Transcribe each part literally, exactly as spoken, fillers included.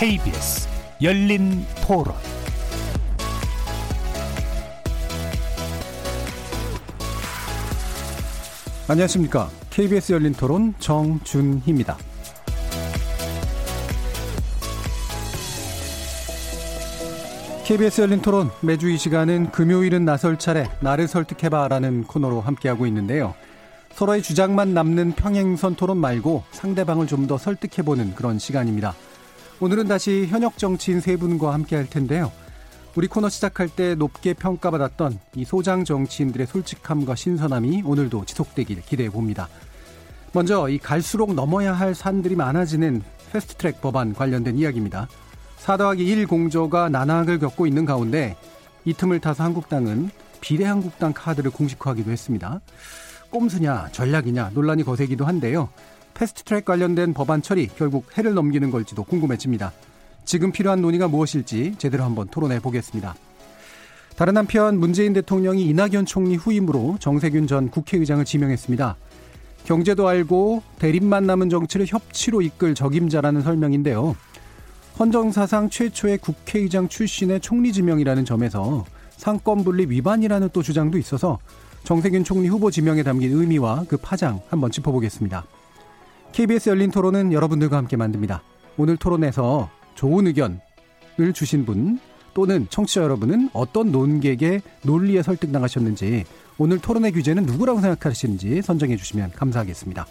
케이비에스 열린 토론. 안녕하십니까. 케이비에스 열린 토론 정준희입니다. 케이비에스 열린 토론, 매주 이 시간은 금요일은 나설 차례, 나를 설득해봐라는 코너로 함께하고 있는데요. 서로의 주장만 남는 평행선 토론 말고 상대방을 좀 더 설득해보는 그런 시간입니다. 오늘은 다시 현역 정치인 세 분과 함께할 텐데요. 우리 코너 시작할 때 높게 평가받았던 이 소장 정치인들의 솔직함과 신선함이 오늘도 지속되길 기대해봅니다. 먼저 이 갈수록 넘어야 할 산들이 많아지는 패스트트랙 법안 관련된 이야기입니다. 사 더하기 일 공조가 난항을 겪고 있는 가운데 이 틈을 타서 한국당은 비례한국당 카드를 공식화하기도 했습니다. 꼼수냐 전략이냐 논란이 거세기도 한데요. 패스트트랙 관련된 법안 처리, 결국 해를 넘기는 걸지도 궁금해집니다. 지금 필요한 논의가 무엇일지 제대로 한번 토론해 보겠습니다. 다른 한편 문재인 대통령이 이낙연 총리 후임으로 정세균 전 국회의장을 지명했습니다. 경제도 알고 대립만 남은 정치를 협치로 이끌 적임자라는 설명인데요. 헌정사상 최초의 국회의장 출신의 총리 지명이라는 점에서 상권분리 위반이라는 또 주장도 있어서 정세균 총리 후보 지명에 담긴 의미와 그 파장 한번 짚어보겠습니다. 케이비에스 열린 토론은 여러분들과 함께 만듭니다. 오늘 토론에서 좋은 의견을 주신 분 또는 청취자 여러분은 어떤 논객의 논리에 설득당하셨는지, 오늘 토론의 규제는 누구라고 생각하시는지 선정해 주시면 감사하겠습니다.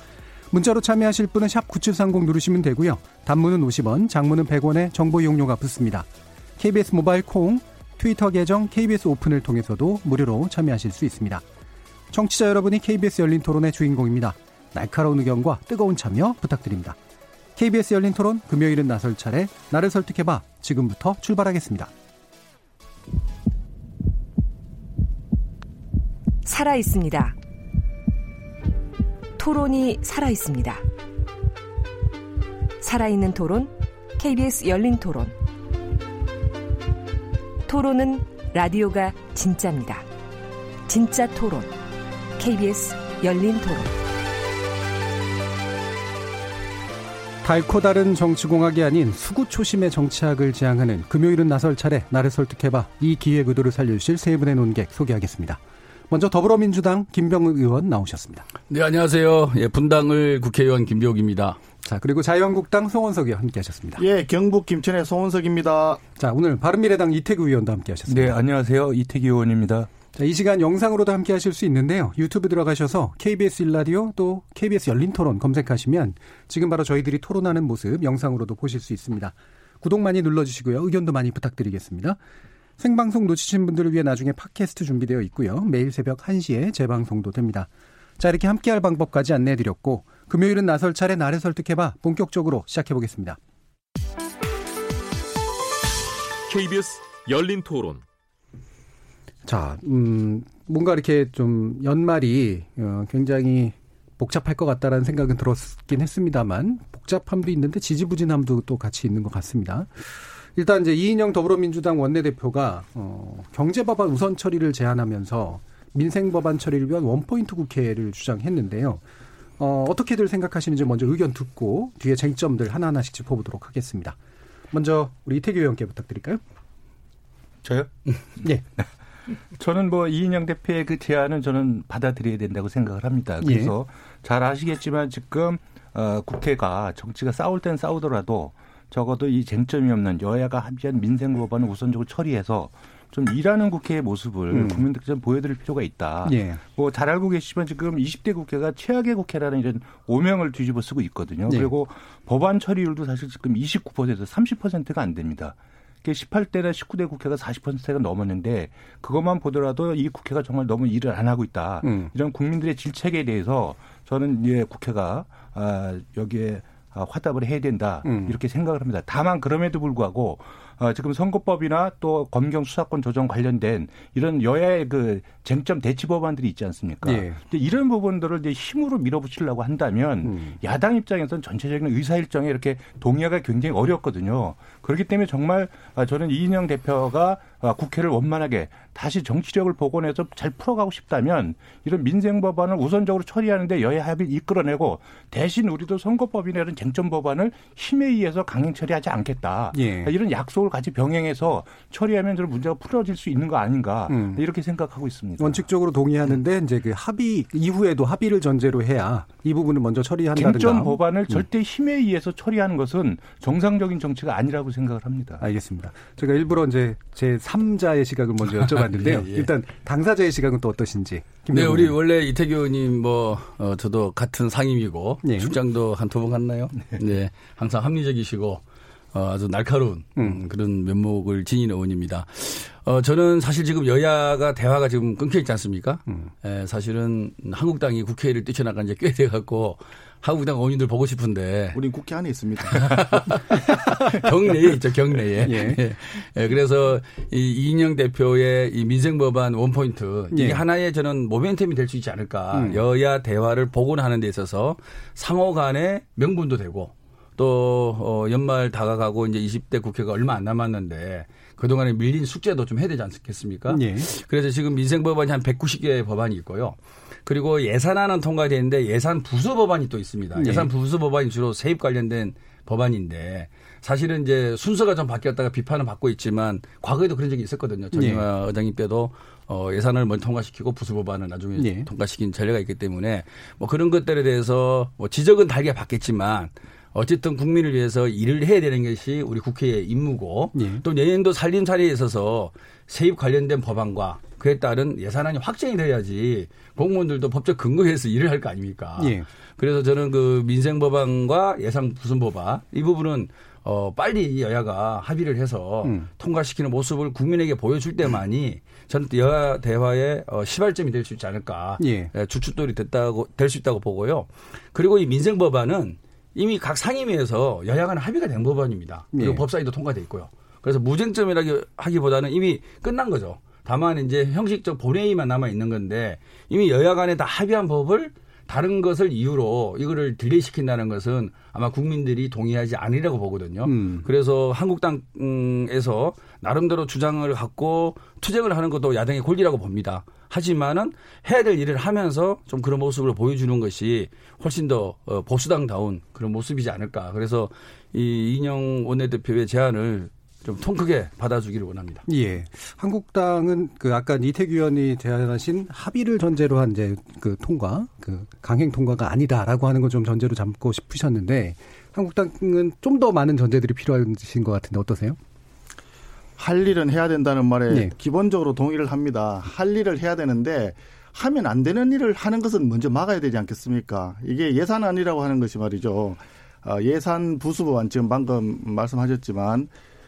문자로 참여하실 분은 샵 구칠삼공 누르시면 되고요. 단문은 오십 원, 장문은 백 원에 정보 이용료가 붙습니다. 케이비에스 모바일 콩, 트위터 계정 케이비에스 오픈을 통해서도 무료로 참여하실 수 있습니다. 청취자 여러분이 케이비에스 열린 토론의 주인공입니다. 날카로운 의견과 뜨거운 참여 부탁드립니다. 케이비에스 열린 토론, 금요일은 나설 차례, 나를 설득해봐. 지금부터 출발하겠습니다. 살아있습니다. 토론이 살아있습니다. 살아있는 토론, 케이비에스 열린 토론. 토론은 라디오가 진짜입니다. 진짜 토론, 케이비에스 열린 토론. 달코 다른 정치공학이 아닌 수구초심의 정치학을 지향하는 금요일은 나설 차례, 나를 설득해봐. 이 기획 의도를 살려주실 세 분의 논객 소개하겠습니다. 먼저 더불어민주당 김병욱 의원 나오셨습니다. 네, 안녕하세요. 예, 분당을 국회의원 김병욱입니다. 자, 그리고 자유한국당 송원석 의원 함께하셨습니다. 예, 경북 김천의 송원석입니다. 자, 오늘 바른미래당 이태규 의원도 함께하셨습니다. 네, 안녕하세요. 이태규 의원입니다. 자, 이 시간 영상으로도 함께하실 수 있는데요. 유튜브 들어가셔서 케이비에스 일 라디오 또 케이비에스 열린토론 검색하시면 지금 바로 저희들이 토론하는 모습 영상으로도 보실 수 있습니다. 구독 많이 눌러주시고요. 의견도 많이 부탁드리겠습니다. 생방송 놓치신 분들을 위해 나중에 팟캐스트 준비되어 있고요. 매일 새벽 한 시에 재방송도 됩니다. 자, 이렇게 함께할 방법까지 안내해드렸고, 금요일은 나설 차례, 나를 설득해봐. 본격적으로 시작해보겠습니다. 케이비에스 열린 토론. 자, 음, 뭔가 이렇게 좀 연말이 굉장히 복잡할 것 같다라는 생각은 들었긴 했습니다만, 복잡함도 있는데 지지부진함도 또 같이 있는 것 같습니다. 일단 이제 이인영 더불어민주당 원내대표가 어, 경제법안 우선 처리를 제안하면서 민생법안 처리를 위한 원포인트 국회를 주장했는데요. 어, 어떻게들 생각하시는지 먼저 의견 듣고 뒤에 쟁점들 하나하나씩 짚어보도록 하겠습니다. 먼저 우리 이태규 의원께 부탁드릴까요? 저요? 네. 저는 뭐 이인영 대표의 그 제안은 저는 받아들여야 된다고 생각을 합니다. 그래서 예. 잘 아시겠지만 지금 어, 국회가 정치가 싸울 땐 싸우더라도 적어도 이 쟁점이 없는 여야가 합의한 민생법안을 우선적으로 처리해서 좀 일하는 국회의 모습을 음. 국민들께 좀 보여드릴 필요가 있다. 예. 뭐 잘 알고 계시지만 지금 이십 대 국회가 최악의 국회라는 이런 오명을 뒤집어 쓰고 있거든요. 예. 그리고 법안 처리율도 사실 지금 이십구 퍼센트, 삼십 퍼센트가 안 됩니다. 십팔 대나 십구 대 국회가 사십 퍼센트가 넘었는데 그것만 보더라도 이 국회가 정말 너무 일을 안 하고 있다. 음. 이런 국민들의 질책에 대해서 저는 이제 국회가 아, 여기에 화답을 해야 된다 이렇게 생각을 합니다. 다만 그럼에도 불구하고 어, 지금 선거법이나 또 검경 수사권 조정 관련된 이런 여야의 그 쟁점 대치 법안들이 있지 않습니까? 예. 근데 이런 부분들을 이제 힘으로 밀어붙이려고 한다면 음. 야당 입장에서는 전체적인 의사 일정에 이렇게 동의하기가 굉장히 어렵거든요. 그렇기 때문에 정말 저는 이인영 대표가 국회를 원만하게 다시 정치력을 복원해서 잘 풀어가고 싶다면 이런 민생 법안을 우선적으로 처리하는데 여야 합의를 이끌어내고 대신 우리도 선거법이나 이런 쟁점 법안을 힘에 의해서 강행 처리하지 않겠다. 예. 이런 약속을 같이 병행해서 처리하면 저는 문제가 풀어질 수 있는 거 아닌가 음. 이렇게 생각하고 있습니다. 원칙적으로 동의하는데 음. 이제 그 합의 이후에도 합의를 전제로 해야 이 부분을 먼저 처리한다든가. 쟁점 법안을 음. 절대 힘에 의해서 처리하는 것은 정상적인 정치가 아니라고 생각을 합니다. 알겠습니다. 제가 일부러 이제 제 삼자의 시각을 먼저 여쭤봤는데요. 예, 예. 일단 당사자의 시각은 또 어떠신지. 네, 우리 원래 이태규님 뭐 어, 저도 같은 상임이고 예. 출장도 한두 번 갔나요? 네. 네, 항상 합리적이시고 어, 아주 날카로운 음. 그런 면목을 지닌 의원입니다. 어, 저는 사실 지금 여야가 대화가 지금 끊겨 있지 않습니까? 음. 에, 사실은 한국당이 국회를 뛰쳐나간 지 꽤 돼갖고 한국당 의원님들 보고 싶은데. 우린 국회 안에 있습니다. 경내에 있죠, 경내에. 예. 예. 예. 그래서 이 이인영 대표의 이 민생법안 원포인트. 예. 이게 하나의 저는 모멘텀이 될 수 있지 않을까. 음. 여야 대화를 복원하는 데 있어서 상호 간의 명분도 되고 또 어, 연말 다가가고 이제 이십 대 국회가 얼마 안 남았는데 그동안에 밀린 숙제도 좀 해야 되지 않겠습니까? 예. 그래서 지금 민생법안이 한 백구십 개 법안이 있고요. 그리고 예산안은 통과되는데 예산 부수 법안이 또 있습니다. 예산 부수 법안이 주로 세입 관련된 법안인데 사실은 이제 순서가 좀 바뀌었다가 비판을 받고 있지만 과거에도 그런 적이 있었거든요. 전임아 예. 의장님 때도 예산을 먼저 통과시키고 부수 법안을 나중에 예. 통과시킨 전례가 있기 때문에 뭐 그런 것들에 대해서 뭐 지적은 달게 받겠지만 어쨌든 국민을 위해서 일을 해야 되는 것이 우리 국회의 임무고 예. 또 내년도 살림살이에 있어서 세입 관련된 법안과 그에 따른 예산안이 확정이 돼야지 공무원들도 법적 근거에서 일을 할 거 아닙니까? 예. 그래서 저는 그 민생법안과 예산부순법안 이 부분은 어, 빨리 여야가 합의를 해서 음. 통과시키는 모습을 국민에게 보여줄 때만이 저는 여야 대화의 어, 시발점이 될 수 있지 않을까 예. 주춧돌이 됐다고 될 수 있다고 보고요. 그리고 이 민생법안은 이미 각 상임위에서 여야 간에 합의가 된 법안입니다. 그리고 예. 법사위도 통과돼 있고요. 그래서 무쟁점이라기보다는 이미 끝난 거죠. 다만 이제 형식적 본회의만 남아 있는 건데 이미 여야 간에 다 합의한 법을 다른 것을 이유로 이거를 딜레이 시킨다는 것은 아마 국민들이 동의하지 않으리라고 보거든요. 음. 그래서 한국당에서 나름대로 주장을 갖고 투쟁을 하는 것도 야당의 권리라고 봅니다. 하지만은 해야 될 일을 하면서 좀 그런 모습을 보여주는 것이 훨씬 더 보수당다운 그런 모습이지 않을까. 그래서 이 이인영 원내대표의 제안을 좀 통 크게 받아주기를 원합니다. 예. 한국당은 그 아까 이태규 의원이 제안하신 합의를 전제로 한 이제 그 통과, 그 강행 통과가 아니다라고 하는 걸 좀 전제로 잡고 싶으셨는데 한국당은 좀 더 많은 전제들이 필요하신 것 같은데 어떠세요? 할 일은 해야 된다는 말에 예. 기본적으로 동의를 합니다. 할 일을 해야 되는데 하면 안 되는 일을 하는 것은 먼저 막아야 되지 않겠습니까? 이게 예산안이라고 하는 것이 말이죠. 예산 부수법안 지금 방금 말씀하셨지만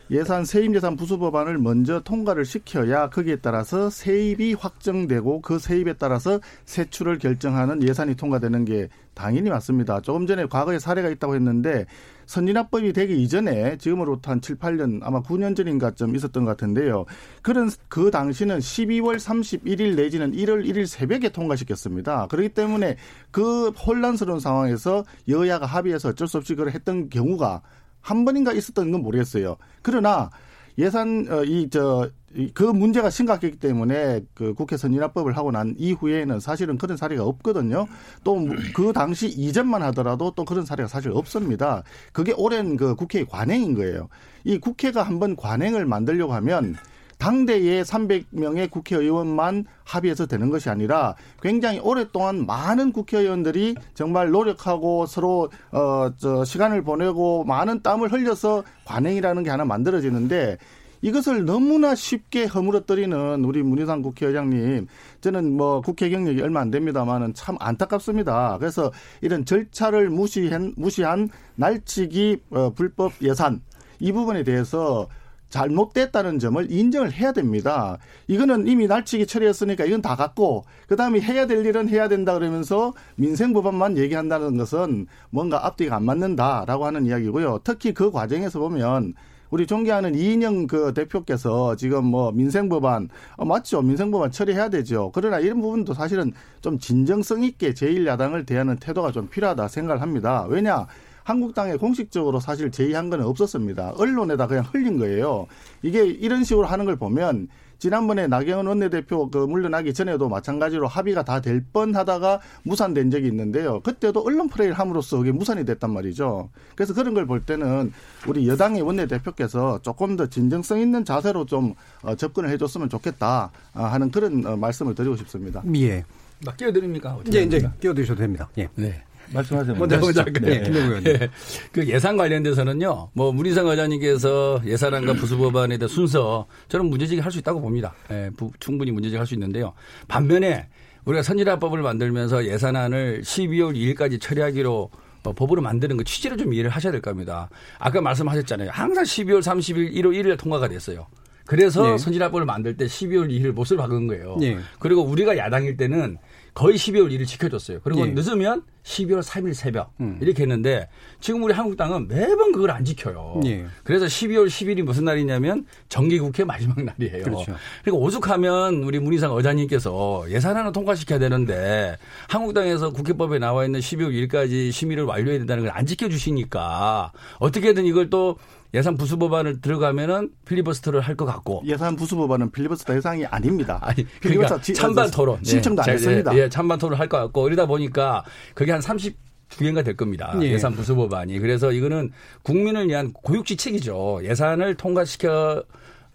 예산 세입 예산 부수 법안을 먼저 통과를 시켜야 거기에 따라서 세입이 확정되고 그 세입에 따라서 세출을 결정하는 예산이 통과되는 게 당연히 맞습니다. 조금 전에 과거에 사례가 있다고 했는데 선진화법이 되기 이전에 지금으로부터 한 칠, 팔 년 아마 구 년 전인가쯤 있었던 것 같은데요. 그런 그 당시는 십이월 삼십일일 내지는 일월 일일 새벽에 통과시켰습니다. 그렇기 때문에 그 혼란스러운 상황에서 여야가 합의해서 어쩔 수 없이 그걸 했던 경우가 한 번인가 있었던 건 모르겠어요. 그러나 예산 어, 이 저 그 문제가 심각했기 때문에 그 국회 선진화법을 하고 난 이후에는 사실은 그런 사례가 없거든요. 또 그 당시 이전만 하더라도 또 그런 사례가 사실 없습니다. 그게 오랜 그 국회의 관행인 거예요. 이 국회가 한번 관행을 만들려고 하면 당대의 삼백 명의 국회의원만 합의해서 되는 것이 아니라 굉장히 오랫동안 많은 국회의원들이 정말 노력하고 서로 어, 저 시간을 보내고 많은 땀을 흘려서 관행이라는 게 하나 만들어지는데 이것을 너무나 쉽게 허물어뜨리는 우리 문희상 국회의장님, 저는 뭐 국회 경력이 얼마 안 됩니다만은 참 안타깝습니다. 그래서 이런 절차를 무시한, 무시한 날치기 어, 불법 예산 이 부분에 대해서 잘못됐다는 점을 인정을 해야 됩니다. 이거는 이미 날치기 처리했으니까 이건 다 갖고 그다음에 해야 될 일은 해야 된다 그러면서 민생법안만 얘기한다는 것은 뭔가 앞뒤가 안 맞는다라고 하는 이야기고요. 특히 그 과정에서 보면 우리 존경하는 이인영 그 대표께서 지금 뭐 민생법안 아, 맞죠. 민생법안 처리해야 되죠. 그러나 이런 부분도 사실은 좀 진정성 있게 제일 야당을 대하는 태도가 좀 필요하다 생각을 합니다. 왜냐? 한국당에 공식적으로 사실 제의한 건 없었습니다. 언론에다 그냥 흘린 거예요. 이게 이런 식으로 하는 걸 보면 지난번에 나경원 원내대표 그 물러나기 전에도 마찬가지로 합의가 다 될 뻔하다가 무산된 적이 있는데요. 그때도 언론 플레이를 함으로써 그게 무산이 됐단 말이죠. 그래서 그런 걸 볼 때는 우리 여당의 원내대표께서 조금 더 진정성 있는 자세로 좀 접근을 해줬으면 좋겠다 하는 그런 말씀을 드리고 싶습니다. 예. 막 끼어드립니까? 네, 이제 끼어드셔도 됩니다. 예. 네. 말씀하세요. 먼저 먼저 네. 네. 그 예산 관련돼서는요. 뭐 문희상 의장님께서 예산안과 부수법안에 대한 순서 저는 문제제기 할 수 있다고 봅니다. 네, 부, 충분히 문제제기 할 수 있는데요. 반면에 우리가 선진화법을 만들면서 예산안을 십이월 이일까지 처리하기로 뭐 법으로 만드는 그 취지를 좀 이해를 하셔야 될 겁니다. 아까 말씀하셨잖아요. 항상 십이월 삼십일, 일월 일일에 통과가 됐어요. 그래서 네. 선진화법을 만들 때 십이월 이일 못을 박은 거예요. 네. 그리고 우리가 야당일 때는 거의 십이월 일일 지켜줬어요. 그리고 예. 늦으면 십이월 삼일 새벽 음. 이렇게 했는데 지금 우리 한국당은 매번 그걸 안 지켜요. 예. 그래서 십이월 십일이 무슨 날이냐면 정기국회 마지막 날이에요. 그렇죠. 그러니까 오죽하면 우리 문희상 의장님께서 예산안을 통과시켜야 되는데 한국당에서 국회법에 나와 있는 십이월 일일까지 심의를 완료해야 된다는 걸 안 지켜주시니까 어떻게든 이걸 또 예산 부수법안을 들어가면은 필리버스터를 할 것 같고. 예산 부수법안은 필리버스터 예상이 아닙니다. 아니, 그러니까 찬반 토론. 네. 신청도 안 네. 했습니다. 예, 찬반 토론을 할 것 같고. 이러다 보니까 그게 한 삼십두 개인가 될 겁니다. 예. 예산 부수법안이. 그래서 이거는 국민을 위한 고육지책이죠. 예산을 통과시켜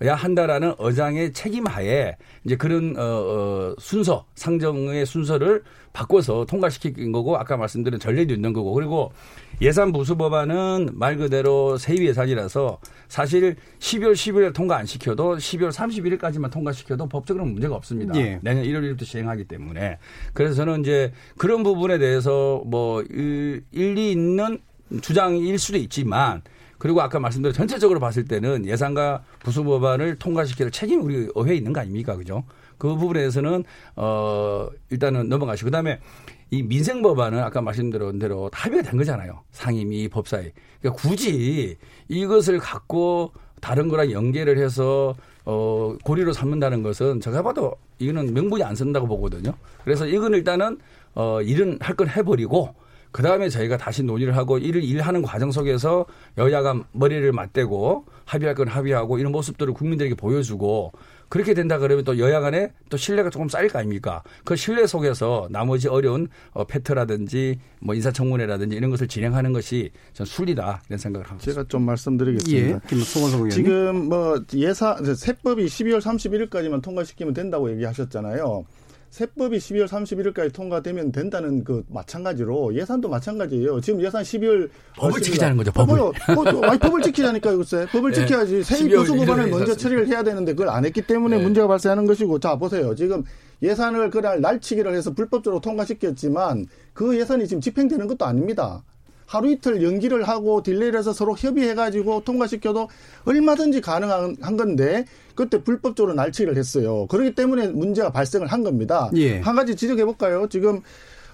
야 한다라는 의장의 책임하에 이제 그런 어, 어, 순서 상정의 순서를 바꿔서 통과시킨 거고 아까 말씀드린 전례도 있는 거고 그리고 예산 부수법안은 말 그대로 세입 예산이라서 사실 십이월 십일에 통과 안 시켜도 십이월 삼십일일까지만 통과시켜도 법적으로는 문제가 없습니다. 예. 내년 일월 일일부터 시행하기 때문에 그래서 저는 이제 그런 부분에 대해서 뭐 일리 있는 주장일 수도 있지만. 그리고 아까 말씀드린 전체적으로 봤을 때는 예산과 부수법안을 통과시킬 책임이 우리 의회에 있는 거 아닙니까? 그죠? 그 부분에서는, 어, 일단은 넘어가시고. 그 다음에 이 민생법안은 아까 말씀드린 대로 합의가 된 거잖아요. 상임위, 법사위. 그러니까 굳이 이것을 갖고 다른 거랑 연계를 해서, 어, 고리로 삼는다는 것은 제가 봐도 이거는 명분이 안 쓴다고 보거든요. 그래서 이건 일단은, 어, 일은 할 건 해버리고, 그 다음에 저희가 다시 논의를 하고 일을 일하는 과정 속에서 여야가 머리를 맞대고 합의할 건 합의하고 이런 모습들을 국민들에게 보여주고 그렇게 된다 그러면 또 여야 간에 또 신뢰가 조금 쌓일 거 아닙니까? 그 신뢰 속에서 나머지 어려운 패트라든지 뭐 인사청문회라든지 이런 것을 진행하는 것이 전 순리다 이런 생각을 하고 있습니다. 제가 좀 말씀드리겠습니다. 예. 송원석 의원님. 지금 뭐 예산 세법이 십이월 삼십일일까지만 통과시키면 된다고 얘기하셨잖아요. 세법이 십이월 삼십일일까지 통과되면 된다는 그 마찬가지로 예산도 마찬가지예요. 지금 예산 십이월 법을 지키자는 거죠. 법을. 법을, 아니, 법을 지키자니까요. 글쎄. 법을 네. 지켜야지. 세입 부수법안을 먼저 처리를 해야 되는데 그걸 안 했기 때문에 네. 문제가 발생하는 것이고 자 보세요. 지금 예산을 그날 날치기를 해서 불법적으로 통과시켰지만 그 예산이 지금 집행되는 것도 아닙니다. 하루 이틀 연기를 하고 딜레이를 해서 서로 협의해가지고 통과시켜도 얼마든지 가능한 건데 그때 불법적으로 날치기를 했어요. 그렇기 때문에 문제가 발생을 한 겁니다. 예. 한 가지 지적해볼까요? 지금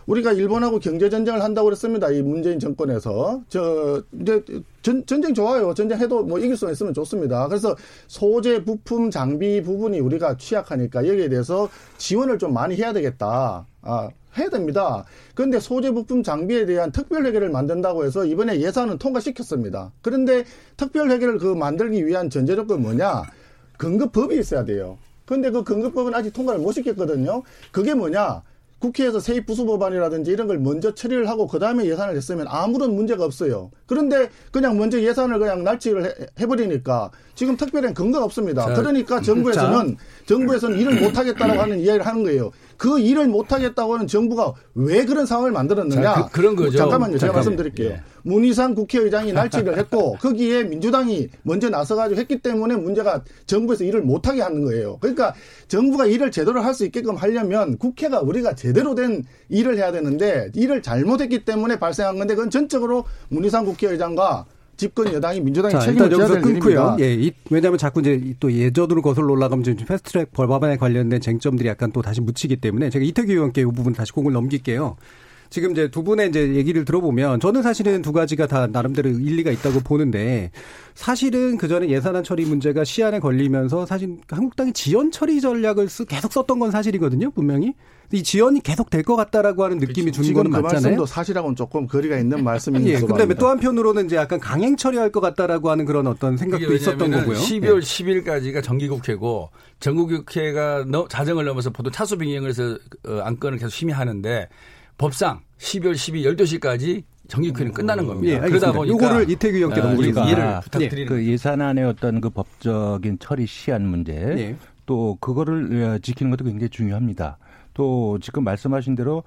우리가 일본하고 경제전쟁을 한다고 그랬습니다. 이 문재인 정권에서. 저, 이제 전, 전쟁 좋아요. 전쟁해도 뭐 이길 수 있으면 좋습니다. 그래서 소재, 부품, 장비 부분이 우리가 취약하니까 여기에 대해서 지원을 좀 많이 해야 되겠다. 아. 해야 됩니다. 그런데 소재 부품 장비에 대한 특별회계를 만든다고 해서 이번에 예산은 통과시켰습니다. 그런데 특별회계를 그 만들기 위한 전제조건은 뭐냐? 근거법이 있어야 돼요. 그런데 그 근거법은 아직 통과를 못 시켰거든요. 그게 뭐냐? 국회에서 세입 부수법안이라든지 이런 걸 먼저 처리를 하고 그다음에 예산을 했으면 아무런 문제가 없어요. 그런데 그냥 먼저 예산을 그냥 날치기를 해버리니까 지금 특별한 근거가 없습니다. 자, 그러니까 정부에서는 자. 정부에서는 일을 못하겠다라고 하는 이야기를 하는 거예요. 그 일을 못하겠다고 하는 정부가 왜 그런 상황을 만들었느냐. 자, 그, 그런 거죠. 잠깐만요. 잠깐만. 제가 말씀드릴게요. 예. 문희상 국회의장이 날치기를 했고 거기에 민주당이 먼저 나서가지고 했기 때문에 문제가 정부에서 일을 못하게 하는 거예요. 그러니까 정부가 일을 제대로 할 수 있게끔 하려면 국회가 우리가 제 제대로 된 일을 해야 되는데 일을 잘못했기 때문에 발생한 건데 그건 전적으로 문희상 국회의장과 집권 여당이 민주당이 책임을 져야 될 일입니다. 예, 이, 왜냐하면 자꾸 이제 또 예전으로 거슬러 올라가면 지금 패스트트랙 법안에 관련된 쟁점들이 약간 또 다시 묻히기 때문에 제가 이태규 의원께 이 부분 다시 공을 넘길게요. 지금 이제 두 분의 이제 얘기를 들어보면 저는 사실은 두 가지가 다 나름대로 일리가 있다고 보는데, 사실은 그전에 예산안 처리 문제가 시안에 걸리면서 사실 한국당이 지연 처리 전략을 쓰, 계속 썼던 건 사실이거든요, 분명히. 이 지연이 계속 될 것 같다라고 하는 느낌이 주는 건 맞잖아요. 지금 그 말씀도 사실하고는 조금 거리가 있는 말씀인 것 같습니다. 그다음에 또 한편으로는 이제 약간 강행 처리할 것 같다라고 하는 그런 어떤 생각도 있었던 거고요. 십이월 십일까지가 정기국회고, 정기국회가 자정을 넘어서 보통 차수빙행을 해서 안건을 계속 심의하는데, 법상 십이월 십이 열두 시까지 정기국회는 끝나는 겁니다. 예, 그러다 보니까 이거를 이태규 형께 우리가 이해를 부탁드리는, 그 예산안의 어떤 그 법적인 처리 시한 문제, 예. 또 그거를 지키는 것도 굉장히 중요합니다. 또 지금 말씀하신 대로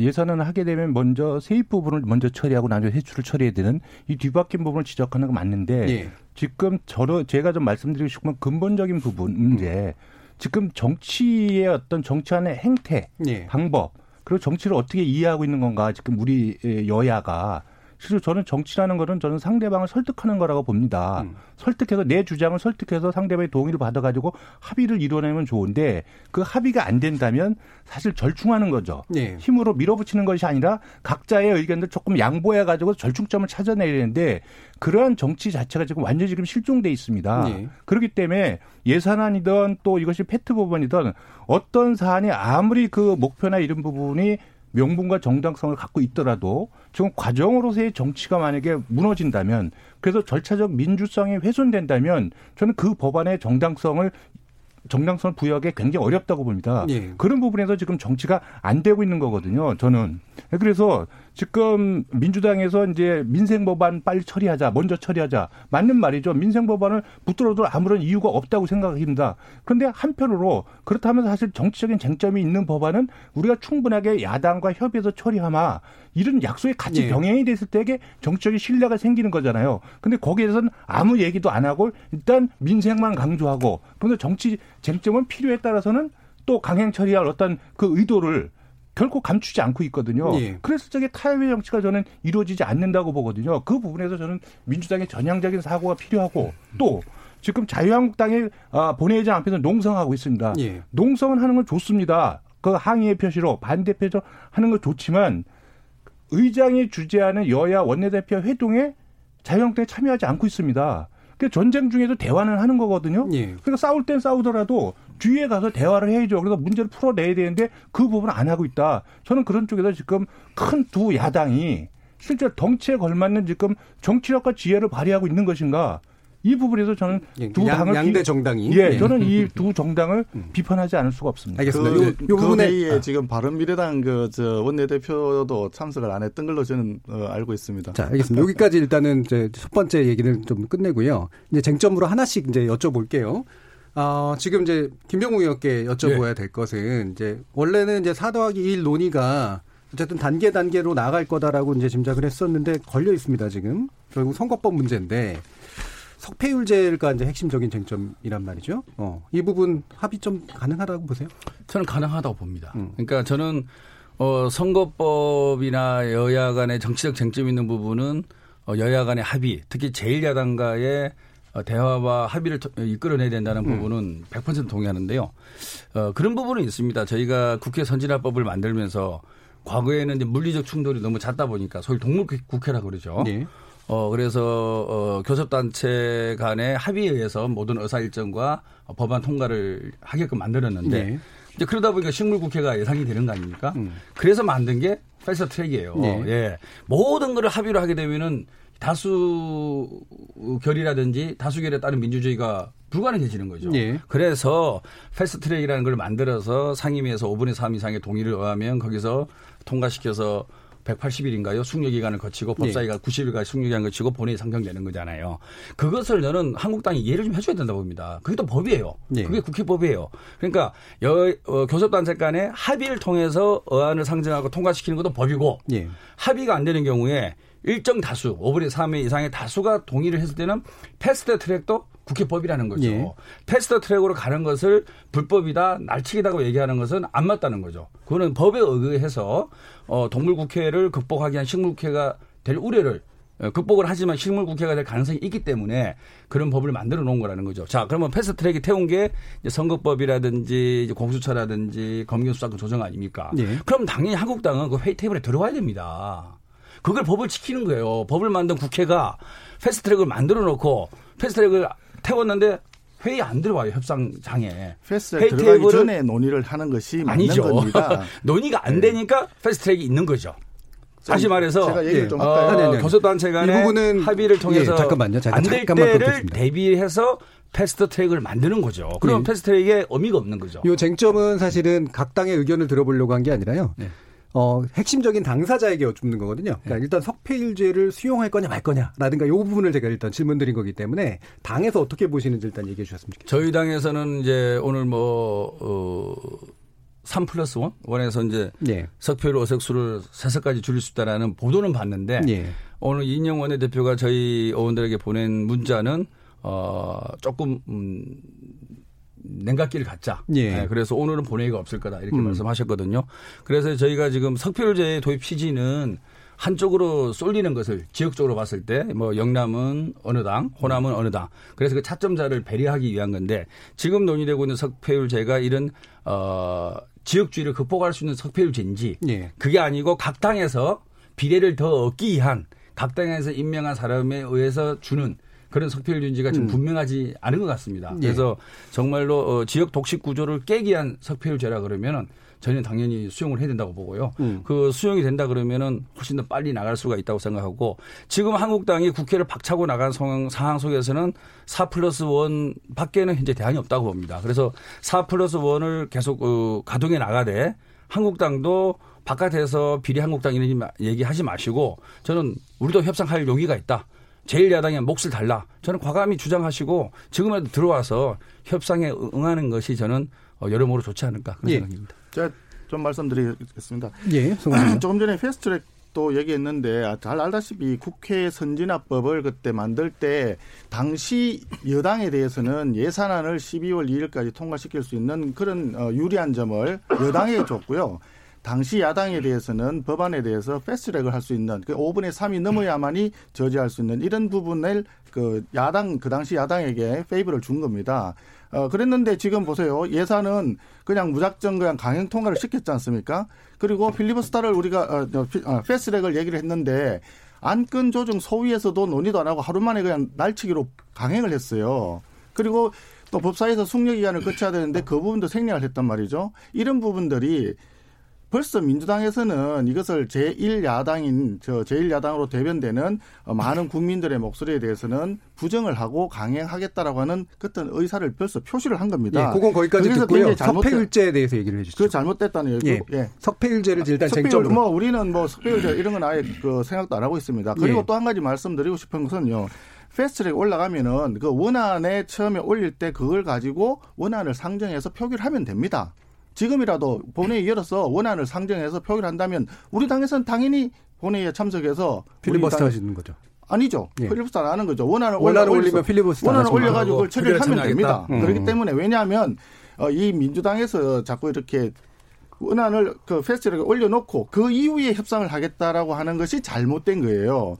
예산안을 하게 되면 먼저 세입 부분을 먼저 처리하고 나중에 세출을 처리해야 되는 이 뒤바뀐 부분을 지적하는 건 맞는데, 예. 지금 저로 제가 좀 말씀드리고 싶은 근본적인 부분 문제, 지금 정치의 어떤 정치안의 행태, 예. 방법, 그리고 정치를 어떻게 이해하고 있는 건가. 지금 우리 여야가 실제로 저는 정치라는 거는 저는 상대방을 설득하는 거라고 봅니다. 음. 설득해서 내 주장을 설득해서 상대방의 동의를 받아가지고 합의를 이뤄내면 좋은데, 그 합의가 안 된다면 사실 절충하는 거죠. 네. 힘으로 밀어붙이는 것이 아니라 각자의 의견들 조금 양보해가지고 절충점을 찾아내야 되는데, 그러한 정치 자체가 지금 완전히 지금 실종돼 있습니다. 네. 그렇기 때문에 예산안이든 또 이것이 패트 법안이든 어떤 사안이 아무리 그 목표나 이런 부분이 명분과 정당성을 갖고 있더라도 지금 과정으로서의 정치가 만약에 무너진다면, 그래서 절차적 민주성이 훼손된다면 저는 그 법안의 정당성을 정당성을 부여하기 굉장히 어렵다고 봅니다. 예. 그런 부분에서 지금 정치가 안 되고 있는 거거든요, 저는. 그래서 지금 민주당에서 이제 민생 법안 빨리 처리하자, 먼저 처리하자, 맞는 말이죠. 민생 법안을 붙들어도 아무런 이유가 없다고 생각합니다. 그런데 한편으로 그렇다면 사실 정치적인 쟁점이 있는 법안은 우리가 충분하게 야당과 협의해서 처리하마, 이런 약속이 같이 예. 병행이 됐을 때에 정치적인 신뢰가 생기는 거잖아요. 근데 거기에서는 아무 얘기도 안 하고 일단 민생만 강조하고, 그런데 정치 쟁점은 필요에 따라서는 또 강행 처리할 어떤 그 의도를 결코 감추지 않고 있거든요. 예. 그래서 저게 타협의 정치가 저는 이루어지지 않는다고 보거든요. 그 부분에서 저는 민주당의 전향적인 사고가 필요하고, 또 지금 자유한국당의 본회의장 앞에서 농성하고 있습니다. 예. 농성은 하는 건 좋습니다. 그 항의의 표시로 반대 표시로 하는 건 좋지만, 의장이 주재하는 여야 원내대표 회동에 자유한국당이 참여하지 않고 있습니다. 그 전쟁 중에도 대화는 하는 거거든요. 예. 그러니까 싸울 땐 싸우더라도 주위에 가서 대화를 해야죠. 그래서 문제를 풀어내야 되는데 그 부분을 안 하고 있다. 저는 그런 쪽에서 지금 큰 두 야당이 실제 덩치에 걸맞는 지금 정치력과 지혜를 발휘하고 있는 것인가. 이 부분에서 저는 예, 두 양, 당을 양대 정당이 예, 예. 저는 이 두 정당을 음. 비판하지 않을 수가 없습니다. 알겠습니다. 그, 요, 요 그 부분에 아. 지금 바른미래당 그 저 원내대표도 참석을 안 했던 걸로 저는 어, 알고 있습니다. 자, 알겠습니다. 여기까지 일단은 이제 첫 번째 얘기는 좀 끝내고요. 이제 쟁점으로 하나씩 이제 여쭤볼게요. 어, 지금 이제 김병욱 의원께 여쭤봐야 예. 될 것은, 이제 원래는 이제 사 더하기 일 논의가 어쨌든 단계 단계로 나갈 거다라고 이제 짐작을 했었는데 걸려 있습니다. 지금 결국 선거법 문제인데. 석패율제가 이제 핵심적인 쟁점이란 말이죠. 어, 이 부분 합의 좀 가능하다고 보세요? 저는 가능하다고 봅니다. 음. 그러니까 저는 어, 선거법이나 여야 간의 정치적 쟁점이 있는 부분은 어, 여야 간의 합의, 특히 제일 야당과의 어, 대화와 합의를 도, 이끌어내야 된다는 음. 부분은 백 퍼센트 동의하는데요. 어, 그런 부분은 있습니다. 저희가 국회 선진화법을 만들면서 과거에는 이제 물리적 충돌이 너무 잦다 보니까 소위 동물국회라고 그러죠. 네. 어, 그래서, 어, 교섭단체 간의 합의에 의해서 모든 의사일정과 법안 통과를 하게끔 만들었는데, 네. 이제 그러다 보니까 식물국회가 예상이 되는 거 아닙니까? 음. 그래서 만든 게 패스트 트랙이에요. 네. 예. 모든 걸 합의로 하게 되면은 다수 결의라든지 다수결에 따른 민주주의가 불가능해지는 거죠. 네. 그래서 패스트 트랙이라는 걸 만들어서 상임위에서 오분의 삼 이상의 동의를 얻으면 거기서 통과시켜서 백팔십 일인가요? 숙려기간을 거치고 법사위가 네. 구십 일까지 숙려기간을 거치고 본회의 상정되는 거잖아요. 그것을 저는 한국당이 이해를 좀 해줘야 된다고 봅니다. 그게 또 법이에요. 네. 그게 국회법이에요. 그러니까 여, 어, 교섭단체 간의 합의를 통해서 어안을 상정하고 통과시키는 것도 법이고 네. 합의가 안 되는 경우에 일정 다수, 오분의 삼 이상의 다수가 동의를 했을 때는 패스트 트랙도 국회법이라는 거죠. 예. 패스트 트랙으로 가는 것을 불법이다, 날치기다고 얘기하는 것은 안 맞다는 거죠. 그거는 법에 의해서 동물국회를 극복하기 위한 식물국회가 될 우려를 극복을 하지만 실물 국회가 될 가능성이 있기 때문에 그런 법을 만들어 놓은 거라는 거죠. 자, 그러면 패스트트랙이 태운 게 이제 선거법이라든지 이제 공수처라든지 검경수사권 조정 아닙니까? 네. 그럼 당연히 한국당은 그 회의 테이블에 들어와야 됩니다. 그걸 법을 지키는 거예요. 법을 만든 국회가 패스트트랙을 만들어 놓고 패스트트랙을 태웠는데 회의 안 들어와요, 협상장에. 패스트트랙 들어가기 전에 논의를 하는 것이 아니죠. 맞는 겁니다. 논의가 안 되니까 네. 패스트트랙이 있는 거죠. 다시 말해서 제가 얘기를 좀 할까요? 어, 네, 네, 네. 교섭단체 간의 합의를 통해서 예, 잠깐만요. 잠깐, 안 될 때를 끊겠습니다. 대비해서 패스트트랙을 만드는 거죠. 그럼 네. 패스트트랙에 의미가 없는 거죠. 이 쟁점은 사실은 각 당의 의견을 들어보려고 한 게 아니라요. 네. 어, 핵심적인 당사자에게 여쭙는 거거든요. 그러니까 네. 일단 석패일죄를 수용할 거냐 말 거냐라든가 이 부분을 제가 일단 질문드린 거기 때문에 당에서 어떻게 보시는지 일단 얘기해 주셨으면 좋겠습니다. 저희 당에서는 이제 오늘 뭐... 어... 삼 플러스 일? 원에서 이제 네. 석패율 오색수를 세 석까지 줄일 수 있다라는 보도는 봤는데 네. 오늘 이인영 원내대표가 저희 의원들에게 보낸 문자는 어 조금 음 냉각기를 갖자. 네. 네. 그래서 오늘은 본회의가 없을 거다 이렇게 음. 말씀하셨거든요. 그래서 저희가 지금 석패율제 도입 취지는 한쪽으로 쏠리는 것을 지역적으로 봤을 때 뭐 영남은 어느 당, 호남은 어느 당. 그래서 그 차점자를 배려하기 위한 건데 지금 논의되고 있는 석패율제가 이런 어, 지역주의를 극복할 수 있는 석패율제인지 네. 그게 아니고 각 당에서 비례를 더 얻기 위한 각 당에서 임명한 사람에 의해서 주는 그런 석패율제가 지금 음. 분명하지 않은 것 같습니다. 네. 그래서 정말로 어, 지역 독식 구조를 깨기 위한 석패율제라 그러면은 저는 당연히 수용을 해야 된다고 보고요. 음. 그 수용이 된다 그러면은 훨씬 더 빨리 나갈 수가 있다고 생각하고 지금 한국당이 국회를 박차고 나간 상황, 상황 속에서는 사 플러스 일 밖에는 현재 대안이 없다고 봅니다. 그래서 사 플러스 일을 계속 어, 가동해 나가되 한국당도 바깥에서 비례 한국당 이런 얘기하지 마시고 저는 우리도 협상할 용의가 있다. 제일 야당의 몫을 달라. 저는 과감히 주장하시고 지금이라도 들어와서 협상에 응하는 것이 저는 어, 여러모로 좋지 않을까 그런 예. 생각입니다. 제가 좀 말씀드리겠습니다. 예, 조금 전에 패스트트랙도 얘기했는데 잘 알다시피 국회 선진화법을 그때 만들 때 당시 여당에 대해서는 예산안을 십이월 이일까지 통과시킬 수 있는 그런 유리한 점을 여당에 줬고요. 당시 야당에 대해서는 법안에 대해서 패스트트랙을 할 수 있는 그 오분의 삼이 넘어야만이 저지할 수 있는 이런 부분을 그 야당 그 당시 야당에게 페이브를 준 겁니다. 어, 그랬는데 지금 보세요. 예산은 그냥 무작정 그냥 강행 통과를 시켰지 않습니까? 그리고 필리버스터를 우리가 어, 패스트트랙을 얘기를 했는데 안건 조정 소위에서도 논의도 안 하고 하루 만에 그냥 날치기로 강행을 했어요. 그리고 또 법사위에서 숙려기한을 거쳐야 되는데 그 부분도 생략을 했단 말이죠. 이런 부분들이 벌써 민주당에서는 이것을 제일 야당인, 저 제일 야당으로 대변되는 많은 국민들의 목소리에 대해서는 부정을 하고 강행하겠다라고 하는 어떤 의사를 벌써 표시를 한 겁니다. 예, 그건 거기까지 듣고요. 석패율제에 대해서 얘기를 해 주시죠. 그 잘못됐다는 얘기. 예. 예. 석패율제를 일단 석패율, 쟁점으로. 뭐 우리는 뭐 석패율제 이런 건 아예 그 생각도 안 하고 있습니다. 그리고 예. 또 한 가지 말씀드리고 싶은 것은요. 패스트트랙 올라가면은 그 원안에 처음에 올릴 때 그걸 가지고 원안을 상정해서 표기를 하면 됩니다. 지금이라도 본회의 열어서 원안을 상정해서 표기를 한다면 우리 당에서는 당연히 본회의에 참석해서 필리버스터 하시는 거죠. 아니죠. 예. 필리버스터 안 하는 거죠. 원안을, 원안을 올리면 필리버스터 원안을 올려가지고 그걸 처리를 하면 됩니다. 음. 그렇기 때문에 왜냐하면 이 민주당에서 자꾸 이렇게 원안을 그 패스트트랙에 올려놓고 그 이후에 협상을 하겠다라고 하는 것이 잘못된 거예요.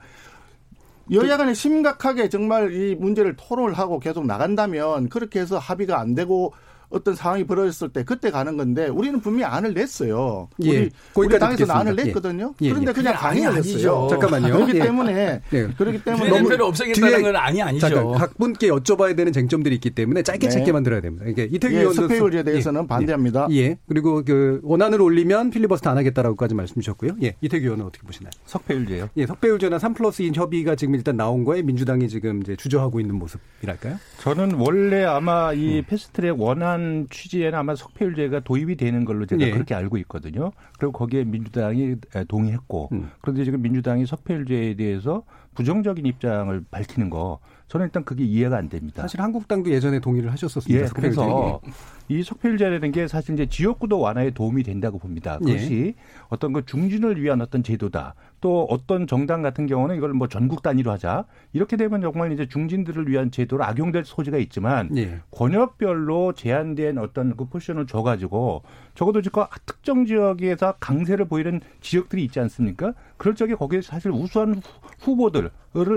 여야 간에 심각하게 정말 이 문제를 토론을 하고 계속 나간다면 그렇게 해서 합의가 안 되고 어떤 상황이 벌어졌을 때 그때 가는 건데 우리는 분명히 안을 냈어요. 예, 우리, 우리 당에서 안을 냈거든요. 예, 그런데 예, 그냥 강행을 했어요. 잠깐만요. 그렇기 예. 때문에 예. 그렇기 때문에 너무 없애겠다는 건 아니 아니죠. 잠깐, 각 분께 여쭤봐야 되는 쟁점들이 있기 때문에 짧게 네. 짧게만 들어야 됩니다. 이게 이태규 의원 석패율제에 대해서는 예. 반대합니다. 예. 그리고 그 원안을 올리면 필리버스터 안 하겠다라고까지 말씀 주셨고요. 예. 이태규 의원은 어떻게 보시나요? 석패율제요? 예. 석패율제나 삼 플러스 이 협의가 지금 일단 나온 거에 민주당이 지금 이제 주저하고 있는 모습이랄까요? 저는 원래 아마 이 패스트트랙 원안 취지에는 아마 석패율제가 도입이 되는 걸로 제가 네. 그렇게 알고 있거든요. 그리고 거기에 민주당이 동의했고 음. 그런데 지금 민주당이 석패율제에 대해서 부정적인 입장을 밝히는 거 저는 일단 그게 이해가 안 됩니다. 사실 한국당도 예전에 동의를 하셨었습니다. 예, 그래서 이 석패율제라는 게 사실 이제 지역구도 완화에 도움이 된다고 봅니다. 그것이 예. 어떤 그 중진을 위한 어떤 제도다. 또 어떤 정당 같은 경우는 이걸 뭐 전국 단위로 하자. 이렇게 되면 정말 이제 중진들을 위한 제도로 악용될 소지가 있지만 예. 권역별로 제한된 어떤 그 포션을 줘가지고 적어도 지금 특정 지역에서 강세를 보이는 지역들이 있지 않습니까? 그럴 적에 거기에 사실 우수한 후보들을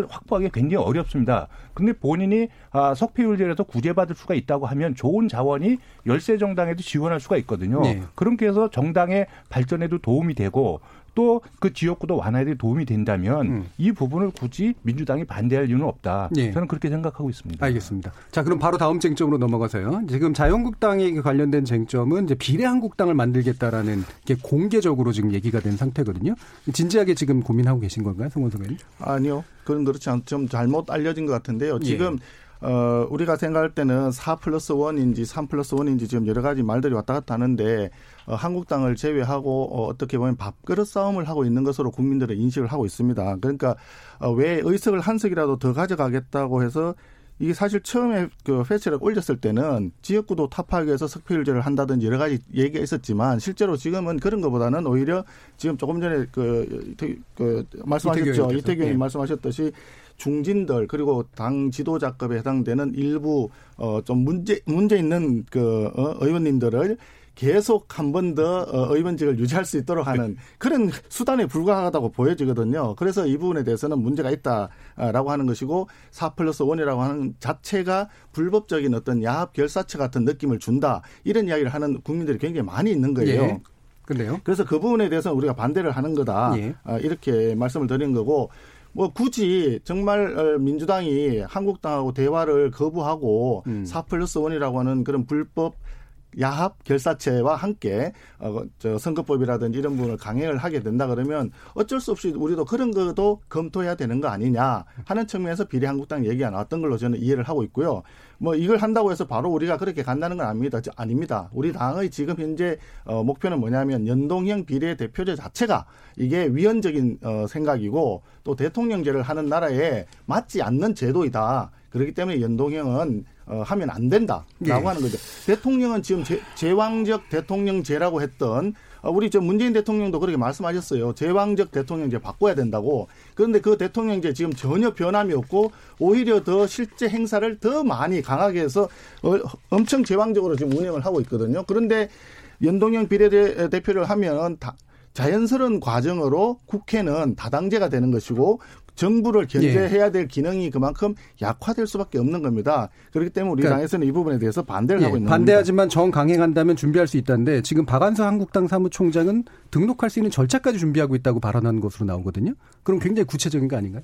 확보하기 굉장히 어렵습니다. 근데 본인이 아, 석패율제라서 구제받을 수가 있다고 하면 좋은 자원이 열세 정당에도 지원할 수가 있거든요. 네. 그렇게 해서 정당의 발전에도 도움이 되고 또 그 지역구도 완화에 도움이 된다면 음. 이 부분을 굳이 민주당이 반대할 이유는 없다. 네. 저는 그렇게 생각하고 있습니다. 알겠습니다. 자, 그럼 바로 다음 쟁점으로 넘어가서요. 지금 자유한국당에 관련된 쟁점은 이제 비례한국당을 만들겠다라는 게 공개적으로 지금 얘기가 된 상태거든요. 진지하게 지금 고민하고 계신 건가요, 송원석 의원님? 아니요. 그건 그렇지 않죠. 좀 잘못 알려진 것 같은데요. 지금 예. 어, 우리가 생각할 때는 사 플러스 일인지 삼 플러스 일인지 지금 여러 가지 말들이 왔다 갔다 하는데 어, 한국당을 제외하고 어, 어떻게 보면 밥그릇 싸움을 하고 있는 것으로 국민들은 인식을 하고 있습니다. 그러니까 어, 왜 의석을 한 석이라도 더 가져가겠다고 해서 이게 사실 처음에 그 회체를 올렸을 때는 지역구도 타파하기 위해서 석패율제를 한다든지 여러 가지 얘기가 있었지만 실제로 지금은 그런 것보다는 오히려 지금 조금 전에 그, 그 말씀하셨죠. 이태규 의원님 네. 말씀하셨듯이 중진들 그리고 당 지도자급에 해당되는 일부 어 좀 문제 문제 있는 그 어, 의원님들을 계속 한 번 더 의원직을 유지할 수 있도록 하는 그런 수단에 불과하다고 보여지거든요. 그래서 이 부분에 대해서는 문제가 있다라고 하는 것이고 사 플러스 일이라고 하는 자체가 불법적인 어떤 야합 결사체 같은 느낌을 준다. 이런 이야기를 하는 국민들이 굉장히 많이 있는 거예요. 예. 근데요? 그래서 그 부분에 대해서는 우리가 반대를 하는 거다. 예. 이렇게 말씀을 드린 거고 뭐 굳이 정말 민주당이 한국당하고 대화를 거부하고 음. 사 플러스 일이라고 하는 그런 불법 야합 결사체와 함께 어, 저 선거법이라든지 이런 부분을 강행을 하게 된다 그러면 어쩔 수 없이 우리도 그런 것도 검토해야 되는 거 아니냐 하는 측면에서 비례한국당 얘기가 나왔던 걸로 저는 이해를 하고 있고요. 뭐 이걸 한다고 해서 바로 우리가 그렇게 간다는 건 아닙니다. 아닙니다. 우리 당의 지금 현재 어, 목표는 뭐냐면 연동형 비례대표제 자체가 이게 위헌적인 어, 생각이고 또 대통령제를 하는 나라에 맞지 않는 제도이다. 그렇기 때문에 연동형은 어, 하면 안 된다라고 네. 하는 거죠. 대통령은 지금 제, 제왕적 대통령제라고 했던 어, 우리 저 문재인 대통령도 그렇게 말씀하셨어요. 제왕적 대통령제 바꿔야 된다고. 그런데 그 대통령제 지금 전혀 변함이 없고 오히려 더 실제 행사를 더 많이 강하게 해서 어, 엄청 제왕적으로 지금 운영을 하고 있거든요. 그런데 연동형 비례대표를 하면 다, 자연스러운 과정으로 국회는 다당제가 되는 것이고 정부를 견제해야 될 기능이 그만큼 약화될 수밖에 없는 겁니다. 그렇기 때문에 우리 그러니까, 당에서는 이 부분에 대해서 반대를 예, 하고 있는 겁니다. 반대하지만 정강행한다면 준비할 수 있다는데 지금 박완서 한국당 사무총장은 등록할 수 있는 절차까지 준비하고 있다고 발언한 것으로 나오거든요. 그럼 굉장히 구체적인 거 아닌가요?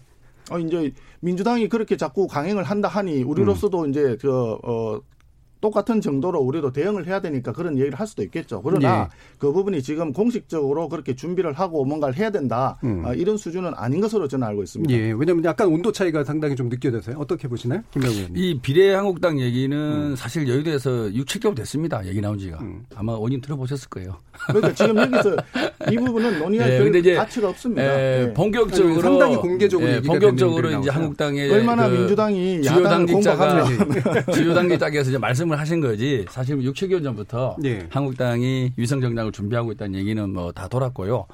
어, 이제 민주당이 그렇게 자꾸 강행을 한다 하니 우리로서도 음. 이제 그 어. 똑같은 정도로 우리도 대응을 해야 되니까 그런 얘기를 할 수도 있겠죠. 그러나 예. 그 부분이 지금 공식적으로 그렇게 준비를 하고 뭔가를 해야 된다. 음. 아, 이런 수준은 아닌 것으로 저는 알고 있습니다. 예, 왜냐하면 약간 온도 차이가 상당히 좀 느껴져서요. 어떻게 보시나요? 김병욱 의원님. 이 비례한국당 얘기는 음. 사실 여의도에서 육, 칠 개월 됐습니다. 얘기 나온 지가. 음. 아마 원인 들어보셨을 거예요. 그러니까 지금 여기서 이 부분은 논의할 예, 별 이제, 가치가 없습니다. 예, 예. 본격적으로. 아니, 상당히 공개적으로. 예, 본격적으로 이제 한국당의. 얼마나 그 민주당이 야당을 공격하는지. 주요 당직자께서 이제 말씀 하신 거지 사실 육, 칠 개월 전부터 네. 한국당이 위성정당을 준비하고 있다는 얘기는 뭐 다 돌았고요.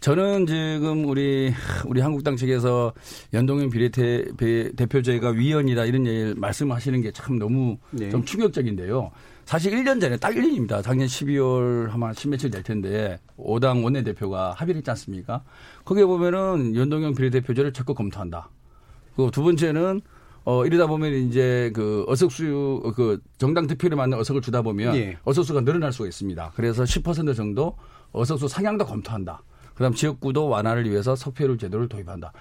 저는 지금 우리 우리 한국당 측에서 연동형 비례대표제가 위헌이다 이런 얘기를 말씀하시는 게 참 너무 네. 좀 충격적인데요. 사실 일 년 전에 딱 일 년입니다. 작년 십이월 아마 십몇일 될 텐데 오 당 원내대표가 합의를 했지 않습니까? 거기에 보면은 연동형 비례대표제를 적극 검토한다. 그리고 두 번째는 어, 이러다 보면 이제 그 어석수, 그 정당 득표율에 맞는 어석을 주다 보면 예. 어석수가 늘어날 수가 있습니다. 그래서 십 퍼센트 정도 어석수 상향도 검토한다. 그 다음 지역구도 완화를 위해서 석패율 제도를 도입한다.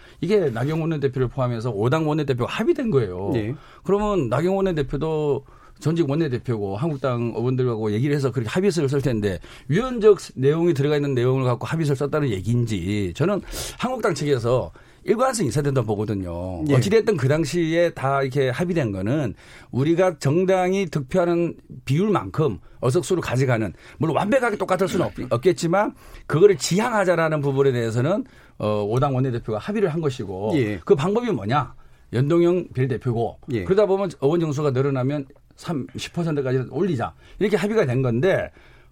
이게 나경원 원내대표를 포함해서 오 당 원내대표가 합의된 거예요. 예. 그러면 나경원 원내대표도 전직 원내대표고 한국당 의원들하고 얘기를 해서 그렇게 합의서를 쓸 텐데 위헌적 내용이 들어가 있는 내용을 갖고 합의서를 썼다는 얘기인지 저는 한국당 측에서 일관성이 있어야 된다고 보거든요. 예. 어찌됐든 그 당시에 다 이렇게 합의된 거는 우리가 정당이 득표하는 비율만큼 어석수를 가져가는 물론 완벽하게 똑같을 수는 없, 없겠지만 그거를 지향하자라는 부분에 대해서는 어, 오 당 원내대표가 합의를 한 것이고 예. 그 방법이 뭐냐. 연동형 비례대표고 예. 그러다 보면 의원 정수가 늘어나면 삼, 십 퍼센트까지 올리자 이렇게 합의가 된 건데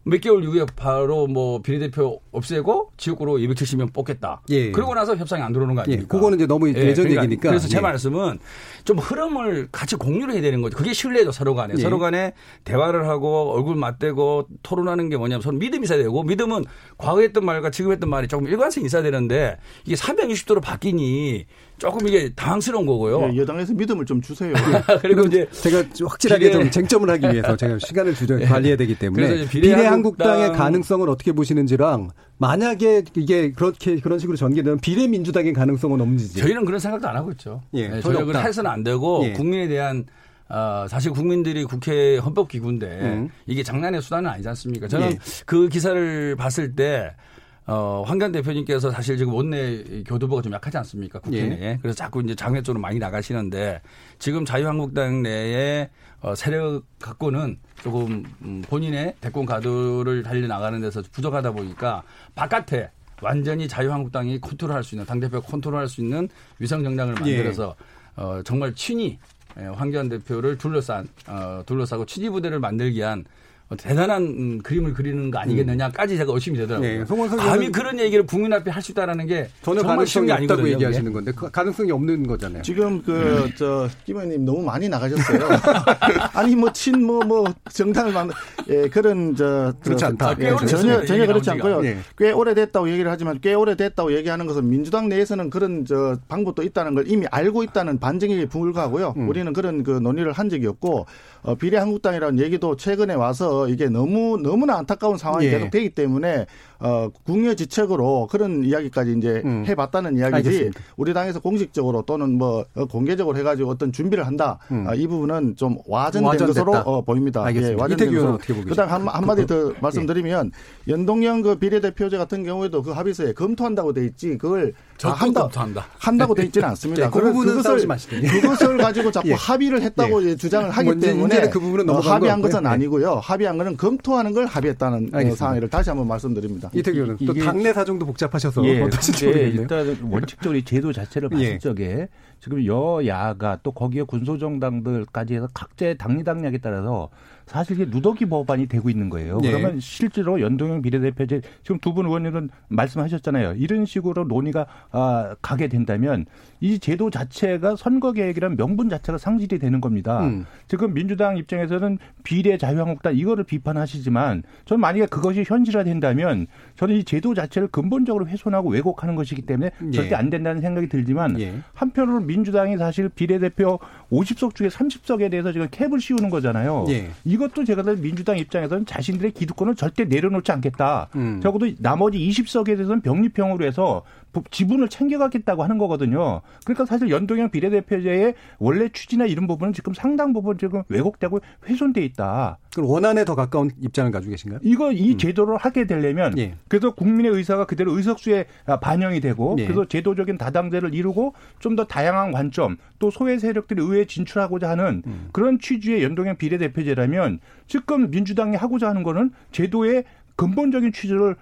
몇 개월 이후에 바로 뭐 비례대표 없애고 지역구로 이백칠십 명 뽑겠다. 예. 그러고 나서 협상이 안 들어오는 거 아닙니까? 예. 그거는 이제 너무 예전 예. 그러니까, 얘기니까. 그래서 제 예. 말씀은 좀 흐름을 같이 공유를 해야 되는 거죠. 그게 신뢰죠, 서로 간에. 예. 서로 간에 대화를 하고 얼굴 맞대고 토론하는 게 뭐냐면 서로 믿음이 있어야 되고, 믿음은 과거에 했던 말과 지금 했던 말이 조금 일관성이 있어야 되는데 이게 삼백육십 도로 바뀌니 조금 이게 당황스러운 거고요. 예, 여당에서 믿음을 좀 주세요. 그리고 이제 제가 확실하게 비례... 좀 쟁점을 하기 위해서 제가 시간을 주저 관리해야 되기 때문에 비례한국당의 한국당... 가능성을 어떻게 보시는지랑 만약에 이게 그렇게 그런 식으로 전개되면 비례민주당의 가능성은 없는지. 저희는 그런 생각도 안 하고 있죠. 예, 네, 저희는 해서는 안 되고 예. 국민에 대한 어, 사실 국민들이 국회 헌법기구인데 음. 이게 장난의 수단은 아니지 않습니까? 저는 예. 그 기사를 봤을 때. 어, 황교안 대표님께서 사실 지금 원내 교두보가 좀 약하지 않습니까? 국회 예. 내에. 그래서 자꾸 이제 장외 쪽으로 많이 나가시는데 지금 자유한국당 내에 어, 세력 갖고는 조금 본인의 대권 가도를 달려나가는 데서 부족하다 보니까 바깥에 완전히 자유한국당이 컨트롤할 수 있는, 당대표가 컨트롤할 수 있는 위성정당을 만들어서 예. 어, 정말 친이 황교안 대표를 둘러싼, 어, 둘러싸고 친이 부대를 만들기 위한 대단한 그림을 그리는 거 아니겠느냐까지 제가 의심이 되더라고요. 네, 감히 그런 얘기를 국민 앞에 할 수 있다는 게 전혀 가능성이 없다고 얘기하시는 건데 그 가능성이 없는 거잖아요. 지금 그 저 김 의원님 너무 많이 나가셨어요. 아니 뭐 친 뭐 뭐 정당을 만든 예, 그런 저, 저 그렇지 않다. 예, 전혀 전혀 그렇지 않고요. 예. 꽤 오래됐다고 얘기를 하지만 꽤 오래됐다고 얘기하는 것은 민주당 내에서는 그런 저 방법도 있다는 걸 이미 알고 있다는 반증에 불과하고요. 음. 우리는 그런 그 논의를 한 적이 없고 어, 비례한국당이라는 얘기도 최근에 와서 이게 너무 너무나 안타까운 상황이 예. 계속 되기 때문에 어, 궁여지책으로 그런 이야기까지 이제 음. 해봤다는 이야기지. 알겠습니다. 우리 당에서 공식적으로 또는 뭐 공개적으로 해가지고 어떤 준비를 한다 음. 어, 이 부분은 좀 와전된 와전됐다. 것으로 어, 보입니다. 알겠습니다. 예, 이태규 의원 어떻게 보겠습니까? 그다음 한, 한마디 더 말씀드리면 예. 연동형 그 비례대표제 같은 경우에도 그 합의서에 검토한다고 돼 있지 그걸 아, 한다, 한다고 돼 있지는 않습니다. 네, 그 부분은 싸우지 마시죠. 그것을 가지고 자꾸 예. 합의를 했다고 예. 주장을 하기 문제, 때문에 그 부분은 어, 합의한 것은 네. 아니고요. 합의한 것은 검토하는 걸 합의했다는 어, 상황을 다시 한번 말씀드립니다. 이태규 의원은 또 당내 사정도 복잡하셔서 예, 예, 일단 원칙적으로 이 제도 자체를 봤을 예. 적에 지금 여야가 또 거기에 군소정당들까지 해서 각자의 당리당략에 따라서 사실 이게 누더기 법안이 되고 있는 거예요. 예. 그러면 실제로 연동형 비례대표제 지금 두 분 의원님은 말씀하셨잖아요. 이런 식으로 논의가 아, 가게 된다면 이 제도 자체가 선거개혁이란 명분 자체가 상실이 되는 겁니다. 음. 지금 민주당 입장에서는 비례 자유한국당 이거를 비판하시지만 저는 만약에 그것이 현실화된다면 저는 이 제도 자체를 근본적으로 훼손하고 왜곡하는 것이기 때문에 예. 절대 안 된다는 생각이 들지만 예. 한편으로 민주당이 사실 비례대표 오십 석 중에 삼십 석에 대해서 지금 캡을 씌우는 거잖아요. 예. 이것도 제가 볼 민주당 입장에서는 자신들의 기득권을 절대 내려놓지 않겠다. 음. 적어도 나머지 이십 석에 대해서는 병립형으로 해서 지분을 챙겨가겠다고 하는 거거든요. 그러니까 사실 연동형 비례대표제의 원래 취지나 이런 부분은 지금 상당 부분 지금 왜곡되고 훼손돼 있다. 그럼 원안에 더 가까운 입장을 가지고 계신가요? 이거 이 음. 제도를 하게 되려면 예. 그래서 국민의 의사가 그대로 의석수에 반영이 되고 예. 그래서 제도적인 다당제를 이루고 좀 더 다양한 관점 또 소외 세력들이 의회에 진출하고자 하는 음. 그런 취지의 연동형 비례대표제라면 지금 민주당이 하고자 하는 거는 제도의 근본적인 취지를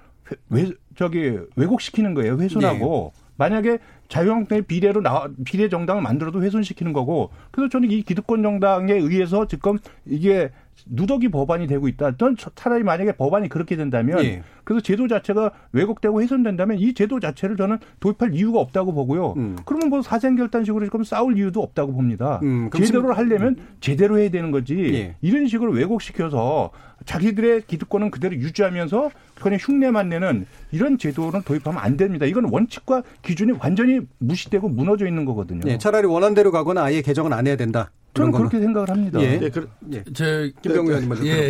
왜, 저기 왜곡시키는 거예요. 훼손하고. 네. 만약에 자유한국당의 비례로 나, 비례 정당을 만들어도 훼손시키는 거고. 그래서 저는 이 기득권 정당에 의해서 지금 이게 누더기 법안이 되고 있다. 저는 차라리 만약에 법안이 그렇게 된다면 네. 그래서 제도 자체가 왜곡되고 훼손된다면 이 제도 자체를 저는 도입할 이유가 없다고 보고요. 음. 그러면 뭐 사생결단식으로 지금 싸울 이유도 없다고 봅니다. 음, 제대로 하려면 제대로 해야 되는 거지. 네. 이런 식으로 왜곡시켜서 자기들의 기득권은 그대로 유지하면서 그냥 흉내만 내는 이런 제도는 도입하면 안 됩니다. 이건 원칙과 기준이 완전히 무시되고 무너져 있는 거거든요. 네, 차라리 원안대로 가거나 아예 개정은 안 해야 된다. 저는 그렇게 생각을 합니다. 예, 예, 그, 예. 저 김병욱 의원님 먼저. 예, 예.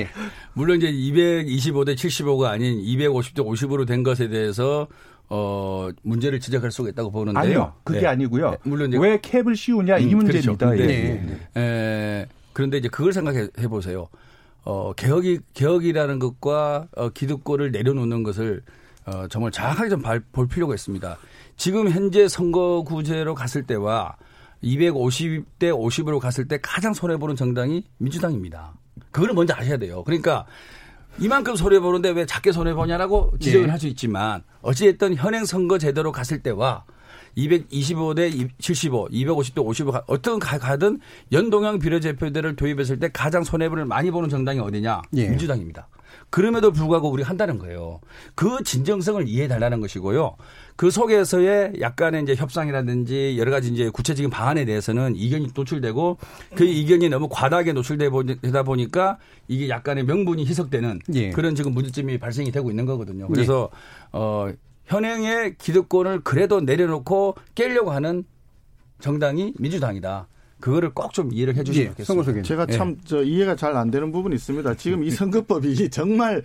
예. 물론 이제 이백이십오 대 칠십오가 아닌 이백오십 대 오십으로 된 것에 대해서 어, 문제를 지적할 수가 있다고 보는데요. 아니요, 그게 예. 아니고요. 물론 이제 왜 캡을 씌우냐 음, 이 문제입니다. 그렇죠. 예. 예. 예. 예. 그런데 이제 그걸 생각해 보세요. 어, 개혁이, 개혁이라는 것과 어, 기득권을 내려놓는 것을 어, 정말 정확하게 좀 볼 필요가 있습니다. 지금 현재 선거구제로 갔을 때와 이백오십 대 오십으로 갔을 때 가장 손해보는 정당이 민주당입니다. 그걸 먼저 아셔야 돼요. 그러니까 이만큼 손해보는데 왜 작게 손해보냐라고 지적을 네. 할 수 있지만 어찌됐든 현행 선거 제도로 갔을 때와 이백이십오 대 칠십오, 이백오십 대 오십오 어떤 가든 연동형 비례대표제를 도입했을 때 가장 손해를 많이 보는 정당이 어디냐? 예. 민주당입니다. 그럼에도 불구하고 우리가 한다는 거예요. 그 진정성을 이해해달라는 것이고요. 그 속에서의 약간의 이제 협상이라든지 여러 가지 이제 구체적인 방안에 대해서는 이견이 노출되고 그 이견이 너무 과다하게 노출되다 보니까 이게 약간의 명분이 희석되는 예. 그런 지금 문제점이 발생이 되고 있는 거거든요. 그래서 예. 어, 현행의 기득권을 그래도 내려놓고 깨려고 하는 정당이 민주당이다. 그거를 꼭 좀 이해를 해 주시면 좋겠습니다. 예, 제가 참 저 이해가 잘 안 되는 부분이 있습니다. 지금 이 선거법이 정말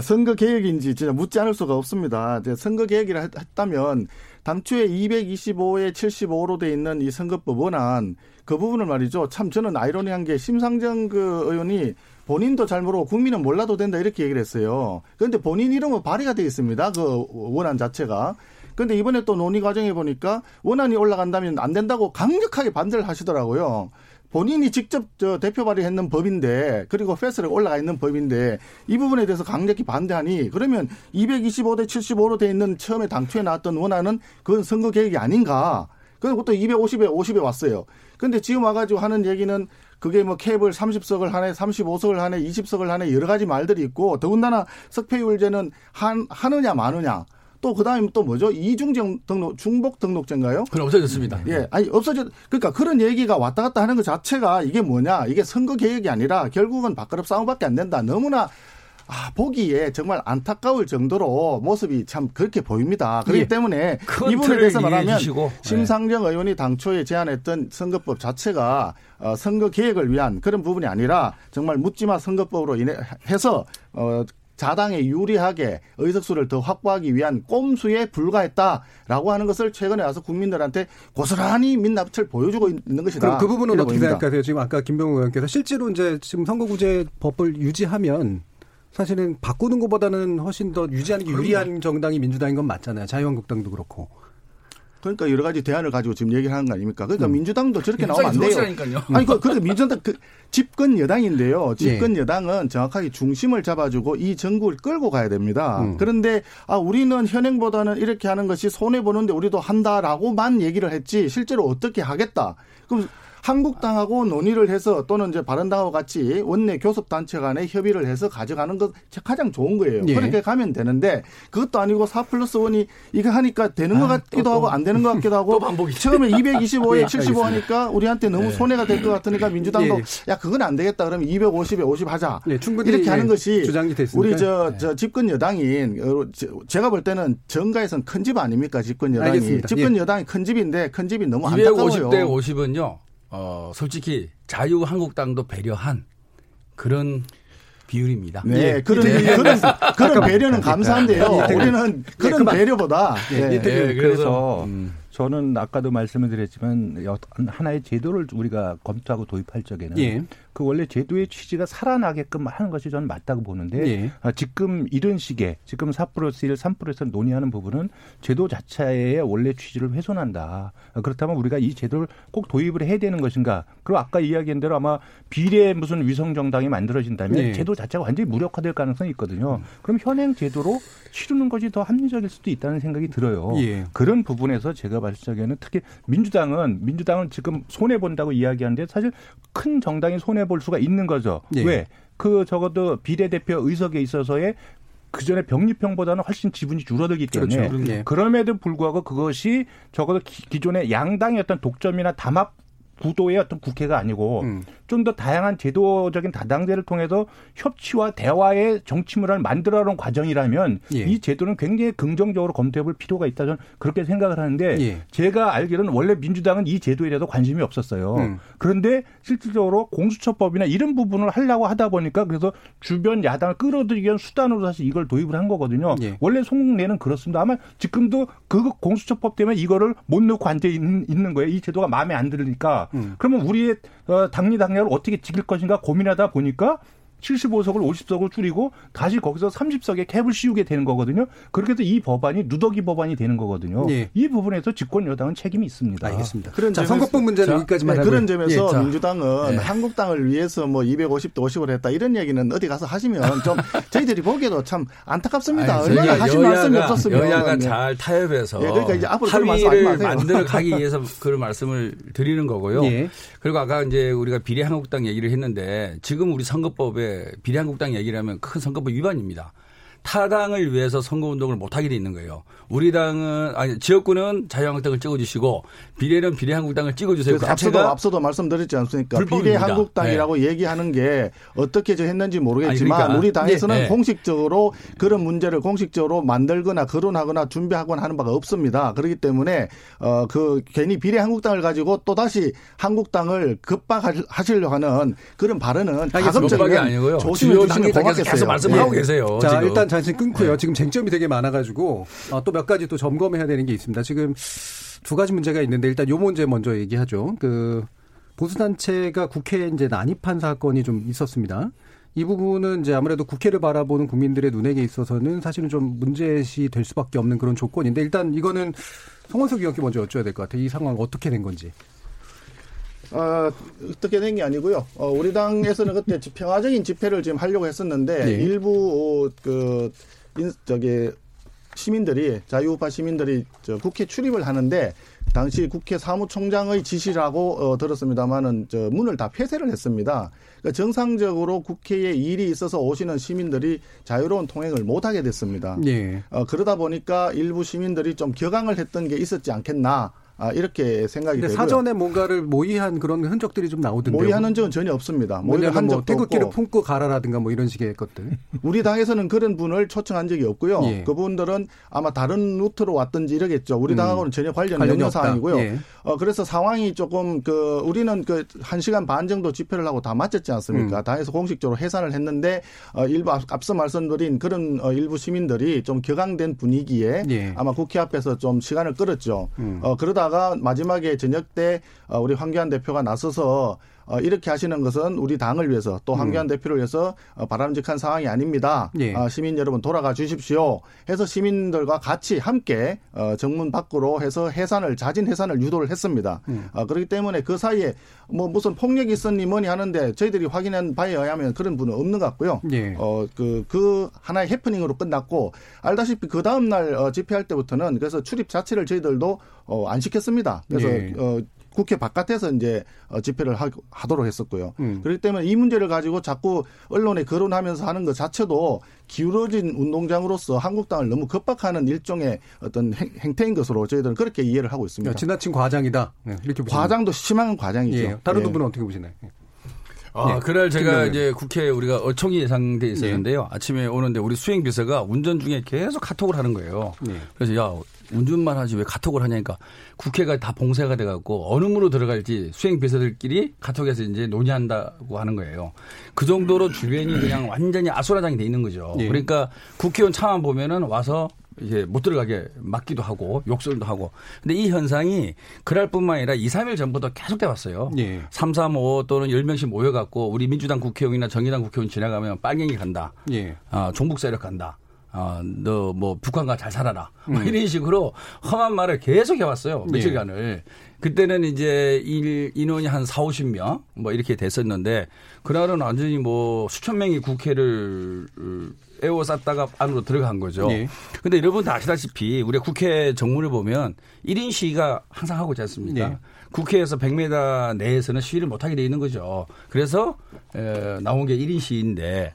선거 개혁인지 진짜 묻지 않을 수가 없습니다. 선거 개혁이라 했다면 당초에 이백이십오에 칠십오로 돼 있는 이 선거법 원안 그 부분을 말이죠. 참 저는 아이러니한 게 심상정 그 의원이 본인도 잘 모르고 국민은 몰라도 된다 이렇게 얘기를 했어요. 그런데 본인 이름은 발의가 돼 있습니다. 그 원안 자체가. 근데 이번에 또 논의 과정에 보니까 원안이 올라간다면 안 된다고 강력하게 반대를 하시더라고요. 본인이 직접 저 대표 발의했는 법인데 그리고 패스를 올라가 있는 법인데 이 부분에 대해서 강력히 반대하니 그러면 이백이십오 대 칠십오로 돼 있는 처음에 당초에 나왔던 원안은 그건 선거 개혁이 아닌가. 그것도 이백오십에 오십에 왔어요. 근데 지금 와가지고 하는 얘기는 그게 뭐 캡을 삼십 석을 하네, 삼십오 석을 하네, 이십 석을 하네 여러 가지 말들이 있고 더군다나 석패율제는 한, 하느냐 마느냐. 또 그다음에 또 뭐죠? 이중적 등록, 중복 등록제인가요? 그럼 없어졌습니다. 예, 아니 없어졌. 그러니까 그런 얘기가 왔다 갔다 하는 것 자체가 이게 뭐냐? 이게 선거 개혁이 아니라 결국은 밥그릇 싸움밖에 안 된다. 너무나 아, 보기에 정말 안타까울 정도로 모습이 참 그렇게 보입니다. 그렇기 예. 때문에 이 부분에 대해서 말하면 주시고. 심상정 네. 의원이 당초에 제안했던 선거법 자체가 어, 선거 개혁을 위한 그런 부분이 아니라 정말 묻지마 선거법으로 인해 해서. 어, 자당에 유리하게 의석수를 더 확보하기 위한 꼼수에 불과했다라고 하는 것을 최근에 와서 국민들한테 고스란히 민낯을 보여주고 있는 것이다. 그럼 그 부분은 어떻게 생각하세요? 지금 아까 김병욱 의원께서 실제로 이제 지금 선거구제 법을 유지하면 사실은 바꾸는 것보다는 훨씬 더 유지하는 게 유리한 정당이 민주당인 건 맞잖아요. 자유한국당도 그렇고. 그러니까 여러 가지 대안을 가지고 지금 얘기를 하는 거 아닙니까? 그러니까 음. 민주당도 저렇게 나오면 안 돼요. 아니, 그, 그러니까 민주당 그 집권 여당인데요. 집권 예. 여당은 정확하게 중심을 잡아주고 이 정국을 끌고 가야 됩니다. 음. 그런데 아, 우리는 현행보다는 이렇게 하는 것이 손해보는데 우리도 한다라고만 얘기를 했지 실제로 어떻게 하겠다. 그럼 한국당하고 논의를 해서 또는 이제 바른당하고 같이 원내 교섭단체 간에 협의를 해서 가져가는 것 가장 좋은 거예요. 예. 그렇게 가면 되는데 그것도 아니고 사 플러스 일이 이거 하니까 되는 아, 것 같기도 또, 하고 또. 안 되는 것 같기도 하고 처음에 이백이십오에 예, 칠십오 하니까 우리한테 너무 예. 손해가 될 것 같으니까 민주당도 예. 야 그건 안 되겠다 그러면 이백오십에 오십 하자. 예, 충분히 이렇게 예, 하는 것이 주장이 됐으니까. 우리 저, 저 집권 여당인 제가 볼 때는 정가에선 큰 집 아닙니까 집권 여당이. 알겠습니다. 집권 예. 여당이 큰 집인데 큰 집이 너무 안타까워요. 이백오십 대 오십은요. 어, 솔직히 자유한국당도 배려한 그런 비율입니다. 네, 예. 그런 네. 그런, 그런 배려는 감사한데요. 우리는 그런 네, 배려보다. 네. 네. 네. 그래서 음. 저는 아까도 말씀을 드렸지만 하나의 제도를 우리가 검토하고 도입할 적에는 예. 그 원래 제도의 취지가 살아나게끔 하는 것이 저는 맞다고 보는데 예. 지금 이런 식의 지금 사 플러스 일, 삼 플러스 일 논의하는 부분은 제도 자체의 원래 취지를 훼손한다. 그렇다면 우리가 이 제도를 꼭 도입을 해야 되는 것인가. 그리고 아까 이야기한 대로 아마 비례 무슨 위성정당이 만들어진다면 예. 제도 자체가 완전히 무력화될 가능성이 있거든요. 음. 그럼 현행 제도로 치르는 것이 더 합리적일 수도 있다는 생각이 들어요. 예. 그런 부분에서 제가 봤을 적에는 특히 민주당은 민주당은 지금 손해본다고 이야기하는데 사실 큰 정당이 손해볼 수가 있는 거죠. 예. 왜? 그 적어도 비례대표 의석에 있어서의 그전에 병립형보다는 훨씬 지분이 줄어들기 때문에 그렇죠. 그럼에도 불구하고 그것이 적어도 기, 기존의 양당의 어떤 독점이나 담합 구도의 어떤 국회가 아니고 음. 좀 더 다양한 제도적인 다당제를 통해서 협치와 대화의 정치문화를 만들어가는 과정이라면 예. 이 제도는 굉장히 긍정적으로 검토해볼 필요가 있다 저는 그렇게 생각을 하는데 예. 제가 알기로는 원래 민주당은 이 제도에 대해서 관심이 없었어요. 음. 그런데 실질적으로 공수처법이나 이런 부분을 하려고 하다 보니까 그래서 주변 야당을 끌어들이기 위한 수단으로 사실 이걸 도입을 한 거거든요. 예. 원래 속내는 그렇습니다. 아마 지금도 그 공수처법 때문에 이거를 못 넣고 앉아 있는, 있는 거예요. 이 제도가 마음에 안 들으니까. 음. 그러면 우리의 당리당략을 어떻게 지킬 것인가 고민하다 보니까 칠십오 석을 오십 석을 줄이고 다시 거기서 삼십 석에 캡을 씌우게 되는 거거든요. 그렇게 해서 이 법안이 누더기 법안이 되는 거거든요. 네. 이 부분에서 집권 여당은 책임이 있습니다. 알겠습니다. 그런 자, 점에서, 선거법 문제는 자, 여기까지만 네, 그런 점에서 예, 민주당은 네. 한국당을 위해서 뭐 이백오십 대 오십을 했다 이런 얘기는 어디 가서 하시면 좀 저희들이 보기에도 참 안타깝습니다. 아니, 얼마나 하실 말씀이 없었으면. 여야가 네. 잘 타협해서 네, 그러니까 이제 앞으로 합의를 만들어 가기 위해서 그런 말씀을 드리는 거고요. 예. 그리고 아까 이제 우리가 비례 한국당 얘기를 했는데 지금 우리 선거법에 이제 비례한국당 얘기를 하면 큰 선거법 위반입니다. 타당을 위해서 선거운동을 못하게 돼 있는 거예요. 우리 당은, 아니, 지역구는 자유한국당을 찍어주시고, 비례는 비례한국당을 찍어주세요. 그래서 그 앞서도, 앞서도 말씀드렸지 않습니까? 불법입니다. 비례한국당이라고 네. 얘기하는 게 어떻게 했는지 모르겠지만, 아니, 그러니까, 우리 당에서는 네, 네. 공식적으로 그런 문제를 공식적으로 만들거나 거론하거나 준비하거나 하는 바가 없습니다. 그렇기 때문에, 어, 그, 괜히 비례한국당을 가지고 또다시 한국당을 급박하시려고 하는 그런 발언은 가급적이면 조심해주시면 고맙겠어요. 계속 말씀하고 네. 계세요. 자, 지금. 일단 잠시 끊고요. 지금 쟁점이 되게 많아가지고 또 몇 가지 또 점검해야 되는 게 있습니다. 지금 두 가지 문제가 있는데 일단 요 문제 먼저 얘기하죠. 그 보수단체가 국회에 이제 난입한 사건이 좀 있었습니다. 이 부분은 이제 아무래도 국회를 바라보는 국민들의 눈에게 있어서는 사실은 좀 문제시 될 수밖에 없는 그런 조건인데 일단 이거는 송원석 의원께 먼저 여쭤야 될 것 같아요. 이 상황 어떻게 된 건지. 어, 어떻게 된 게 아니고요. 어, 우리 당에서는 그때 평화적인 집회를 지금 하려고 했었는데 네. 일부 그 인, 저기 시민들이 자유우파 시민들이 저 국회 출입을 하는데 당시 국회 사무총장의 지시라고 어, 들었습니다만은 저 문을 다 폐쇄를 했습니다. 그러니까 정상적으로 국회에 일이 있어서 오시는 시민들이 자유로운 통행을 못하게 됐습니다. 네. 어, 그러다 보니까 일부 시민들이 좀 격앙을 했던 게 있었지 않겠나. 아, 이렇게 생각이 되고요. 사전에 뭔가를 모의한 그런 흔적들이 좀 나오던데요. 모의한 흔적은 전혀 없습니다. 모의한 뭐 적도 태극기를 없고. 품고 가라라든가 뭐 이런 식의 것들. 우리 당에서는 그런 분을 초청한 적이 없고요. 예. 그분들은 아마 다른 루트로 왔든지 이러겠죠. 우리 당하고는 음. 전혀 관련 연여 사항이고요. 예. 어, 그래서 상황이 조금 그 우리는 그 한 시간 반 정도 집회를 하고 다 마쳤지 않습니까? 음. 당에서 공식적으로 해산을 했는데 어, 일부 앞서 말씀드린 그런 어, 일부 시민들이 좀 격앙된 분위기에 예. 아마 국회 앞에서 좀 시간을 끌었죠. 음. 어, 그러다 마지막에 저녁 때 우리 황교안 대표가 나서서 이렇게 하시는 것은 우리 당을 위해서 또 황교안 음. 대표를 위해서 바람직한 상황이 아닙니다. 예. 시민 여러분 돌아가 주십시오. 해서 시민들과 같이 함께 정문 밖으로 해서 해산을 자진 해산을 유도를 했습니다. 음. 그렇기 때문에 그 사이에 뭐 무슨 폭력이 있었니 뭐니 하는데 저희들이 확인한 바에 의하면 그런 분은 없는 것 같고요. 예. 어, 그, 그 하나의 해프닝으로 끝났고 알다시피 그 다음 날 집회할 때부터는 그래서 출입 자체를 저희들도 안 시켰습니다. 그래서 예. 어, 국회 바깥에서 이제 집회를 하도록 했었고요. 음. 그렇기 때문에 이 문제를 가지고 자꾸 언론에 거론하면서 하는 것 자체도 기울어진 운동장으로서 한국당을 너무 겁박하는 일종의 어떤 행태인 것으로 저희들은 그렇게 이해를 하고 있습니다. 지나친 과장이다. 네, 이렇게 과장도 심한 과장이죠. 예, 다른 예. 분은 어떻게 보시나요? 아, 예, 그날 제가 이제 국회에 우리가 어청이 예상돼 있었는데요. 예. 아침에 오는데 우리 수행비서가 운전 중에 계속 카톡을 하는 거예요. 예. 그래서 야 운전만 하지 왜 카톡을 하냐니까 국회가 다 봉쇄가 돼갖고 어느 문으로 들어갈지 수행비서들끼리 카톡에서 이제 논의한다고 하는 거예요. 그 정도로 주변이 그냥 완전히 아수라장이 돼 있는 거죠. 예. 그러니까 국회의원 차만 보면은 와서 이제 못 들어가게 막기도 하고 욕설도 하고. 근데 이 현상이 그날 뿐만 아니라 이, 삼일 전부터 계속돼 왔어요. 예. 삼, 삼, 오 또는 열 명씩 모여갖고 우리 민주당 국회의원이나 정의당 국회의원 지나가면 빨갱이 간다. 예. 아, 종북 세력 간다. 아, 너 뭐 북한과 잘 살아라. 음. 이런 식으로 험한 말을 계속 해왔어요. 며칠간을. 예. 그때는 이제 일, 인원이 한 사오십 명 뭐 이렇게 됐었는데 그날은 완전히 뭐 수천 명이 국회를 에워쌌다가 안으로 들어간 거죠. 예. 근데 여러분도 아시다시피 우리가 국회 정문을 보면 일 인 시위가 항상 하고 있지 않습니까? 예. 국회에서 백 미터 내에서는 시위를 못하게 돼 있는 거죠. 그래서 에, 나온 게 일 인 시위인데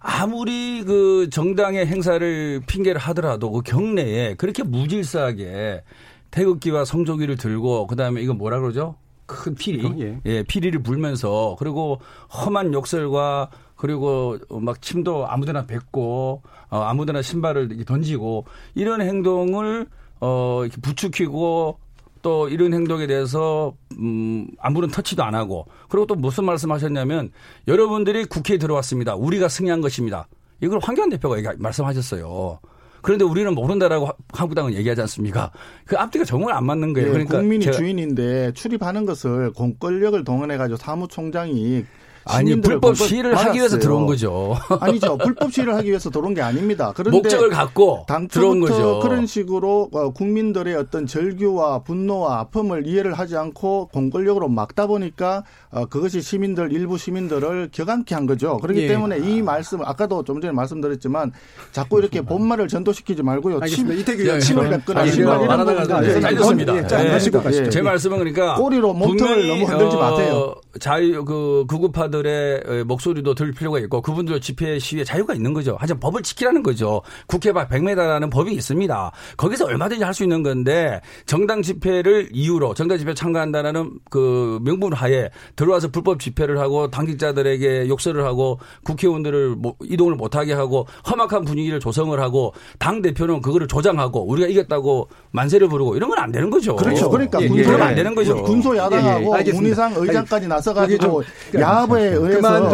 아무리 그 정당의 행사를 핑계를 하더라도 그 경내에 그렇게 무질서하게 태극기와 성조기를 들고 그다음에 이거 뭐라 그러죠? 큰 피리. 어, 예. 예, 피리를 불면서 그리고 험한 욕설과 그리고 막 침도 아무데나 뱉고 어, 아무데나 신발을 던지고 이런 행동을 어, 이렇게 부추기고 또 이런 행동에 대해서 음, 아무런 터치도 안 하고 그리고 또 무슨 말씀하셨냐면 여러분들이 국회에 들어왔습니다. 우리가 승리한 것입니다. 이걸 황교안 대표가 얘기, 말씀하셨어요. 그런데 우리는 모른다라고 한국당은 얘기하지 않습니까? 그 앞뒤가 정말 안 맞는 거예요. 네, 그러니까 국민이 주인인데 출입하는 것을 공권력을 동원해가지고 사무총장이 아니 불법 시위를 받았어요. 하기 위해서 들어온 거죠. 아니죠. 불법 시위를 하기 위해서 들어온 게 아닙니다. 그런데 목적을 갖고 들어온 거죠. 그런 식으로 국민들의 어떤 절규와 분노와 아픔을 이해를 하지 않고 공권력으로 막다 보니까 그것이 시민들 일부 시민들을 격앙케 한 거죠. 그렇기 예. 때문에 이 말씀 아까도 좀 전에 말씀드렸지만 자꾸 이렇게 본말을 전도시키지 말고요. 침, 이태규 침을 뱉거나 이런 말이라든가 잘렸습니다. 제 말씀은 그러니까 꼬리로 몸통을 너무 흔들지 마세요. 자유 그 구급파들 사람들의 목소리도 들을 필요가 있고 그분들 집회 시위의 자유가 있는 거죠. 하지만 법을 지키라는 거죠. 국회 밖 백 미터라는 법이 있습니다. 거기서 얼마든지 할 수 있는 건데 정당 집회를 이유로 정당 집회에 참가한다는 그 명분 하에 들어와서 불법 집회를 하고 당직자들에게 욕설을 하고 국회의원들을 이동을 못하게 하고 험악한 분위기를 조성을 하고 당대표는 그거를 조장하고 우리가 이겼다고 만세를 부르고 이런 건 안 되는 거죠. 그렇죠. 그러니까 군소, 예, 예. 안 되는 거죠. 군소 야당하고 예, 예. 문희상 의장까지 나서가지고 야합에 의해서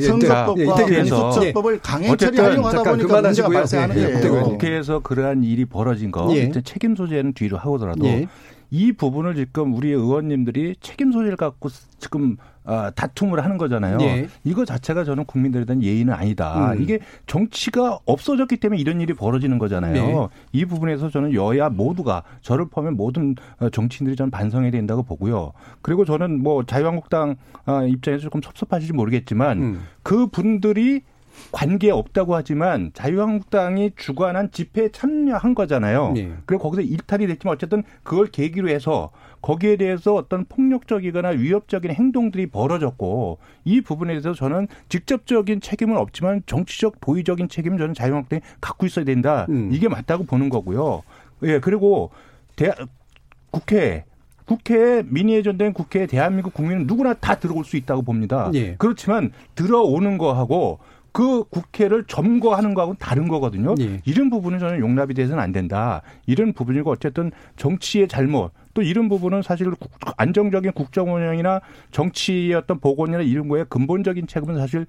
성서법과 민수처법을 예. 강행 처리하려고 하다 보니까 문제가 발생하는 예. 거예요. 국회에서 그러한 일이 벌어진 거 예. 책임 소재는 뒤로 하고더라도 예. 이 부분을 지금 우리 의원님들이 책임 소재를 갖고 지금 아, 다툼을 하는 거잖아요. 예. 이거 자체가 저는 국민들에 대한 예의는 아니다. 음. 이게 정치가 없어졌기 때문에 이런 일이 벌어지는 거잖아요. 네. 이 부분에서 저는 여야 모두가 저를 포함한 모든 정치인들이 저는 반성해야 된다고 보고요. 그리고 저는 뭐 자유한국당 입장에서 조금 섭섭하실지 모르겠지만 음. 그분들이 관계 없다고 하지만 자유한국당이 주관한 집회에 참여한 거잖아요. 네. 그리고 거기서 일탈이 됐지만 어쨌든 그걸 계기로 해서 거기에 대해서 어떤 폭력적이거나 위협적인 행동들이 벌어졌고 이 부분에 대해서 저는 직접적인 책임은 없지만 정치적 도의적인 책임은 저는 자유한국당이 갖고 있어야 된다. 음. 이게 맞다고 보는 거고요. 예, 그리고 대, 국회. 국회에 민의에 전된 국회에 대한민국 국민은 누구나 다 들어올 수 있다고 봅니다. 네. 그렇지만 들어오는 거하고 그 국회를 점거하는 거하고는 다른 거거든요. 예. 이런 부분은 저는 용납이 돼서는 안 된다. 이런 부분이고 어쨌든 정치의 잘못 또 이런 부분은 사실 안정적인 국정 운영이나 정치의 어떤 복원이나 이런 거에 근본적인 책임은 사실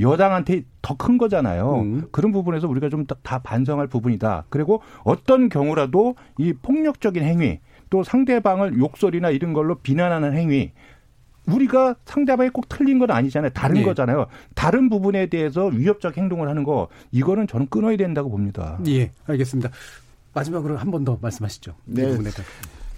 여당한테 더 큰 거잖아요. 음. 그런 부분에서 우리가 좀 다 반성할 부분이다. 그리고 어떤 경우라도 이 폭력적인 행위 또 상대방을 욕설이나 이런 걸로 비난하는 행위 우리가 상대방이 꼭 틀린 건 아니잖아요. 다른 네. 거잖아요. 다른 부분에 대해서 위협적 행동을 하는 거 이거는 저는 끊어야 된다고 봅니다. 예, 알겠습니다. 마지막으로 한 번 더 말씀하시죠. 네.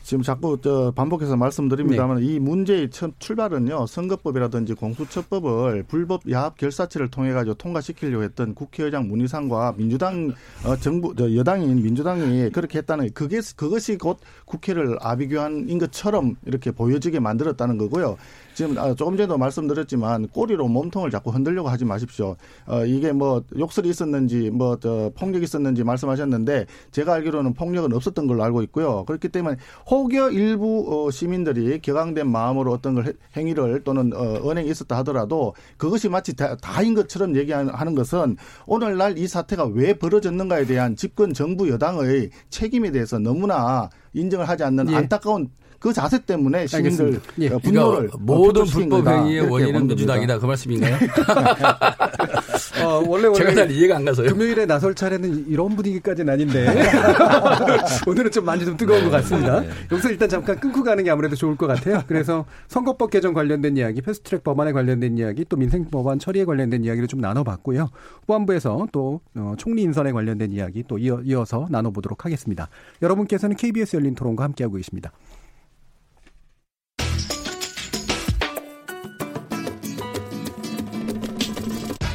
지금 자꾸 반복해서 말씀드립니다만 네. 이 문제의 출발은요. 선거법이라든지 공수처법을 불법 야합 결사체를 통해 가지고 통과시키려고 했던 국회의장 문희상과 민주당 어, 정부 여당인 민주당이 그렇게 했다는 그게 그것이 곧 국회를 아비규환인 것처럼 이렇게 보여지게 만들었다는 거고요. 지금 조금 전에도 말씀드렸지만 꼬리로 몸통을 자꾸 흔들려고 하지 마십시오. 어, 이게 뭐 욕설이 있었는지 뭐 저, 폭력이 있었는지 말씀하셨는데 제가 알기로는 폭력은 없었던 걸로 알고 있고요. 그렇기 때문에 혹여 일부 어, 시민들이 격앙된 마음으로 어떤 걸, 행위를 또는 어, 은행이 있었다 하더라도 그것이 마치 다, 다인 것처럼 얘기하는 것은 오늘날 이 사태가 왜 벌어졌는가에 대한 집권 정부 여당의 책임에 대해서 너무나 인정을 하지 않는 예. 안타까운 그 자세 때문에 시민들 예. 분노를 그러니까 모든 불법 행위의 원인은 민주당이다 그 말씀인가요? 어, 원래 원래 제가 잘 이해가 안 가서요. 금요일에 나설 차례는 이런 분위기까지는 아닌데 오늘은 좀 많이 좀 뜨거운 네, 것 같습니다. 네. 여기서 일단 잠깐 끊고 가는 게 아무래도 좋을 것 같아요. 그래서 선거법 개정 관련된 이야기, 패스트트랙 법안에 관련된 이야기, 또 민생 법안 처리에 관련된 이야기를 좀 나눠봤고요. 후반부에서 또 어, 총리 인선에 관련된 이야기 또 이어, 이어서 나눠보도록 하겠습니다. 여러분께서는 케이비에스 열린 토론과 함께하고 계십니다.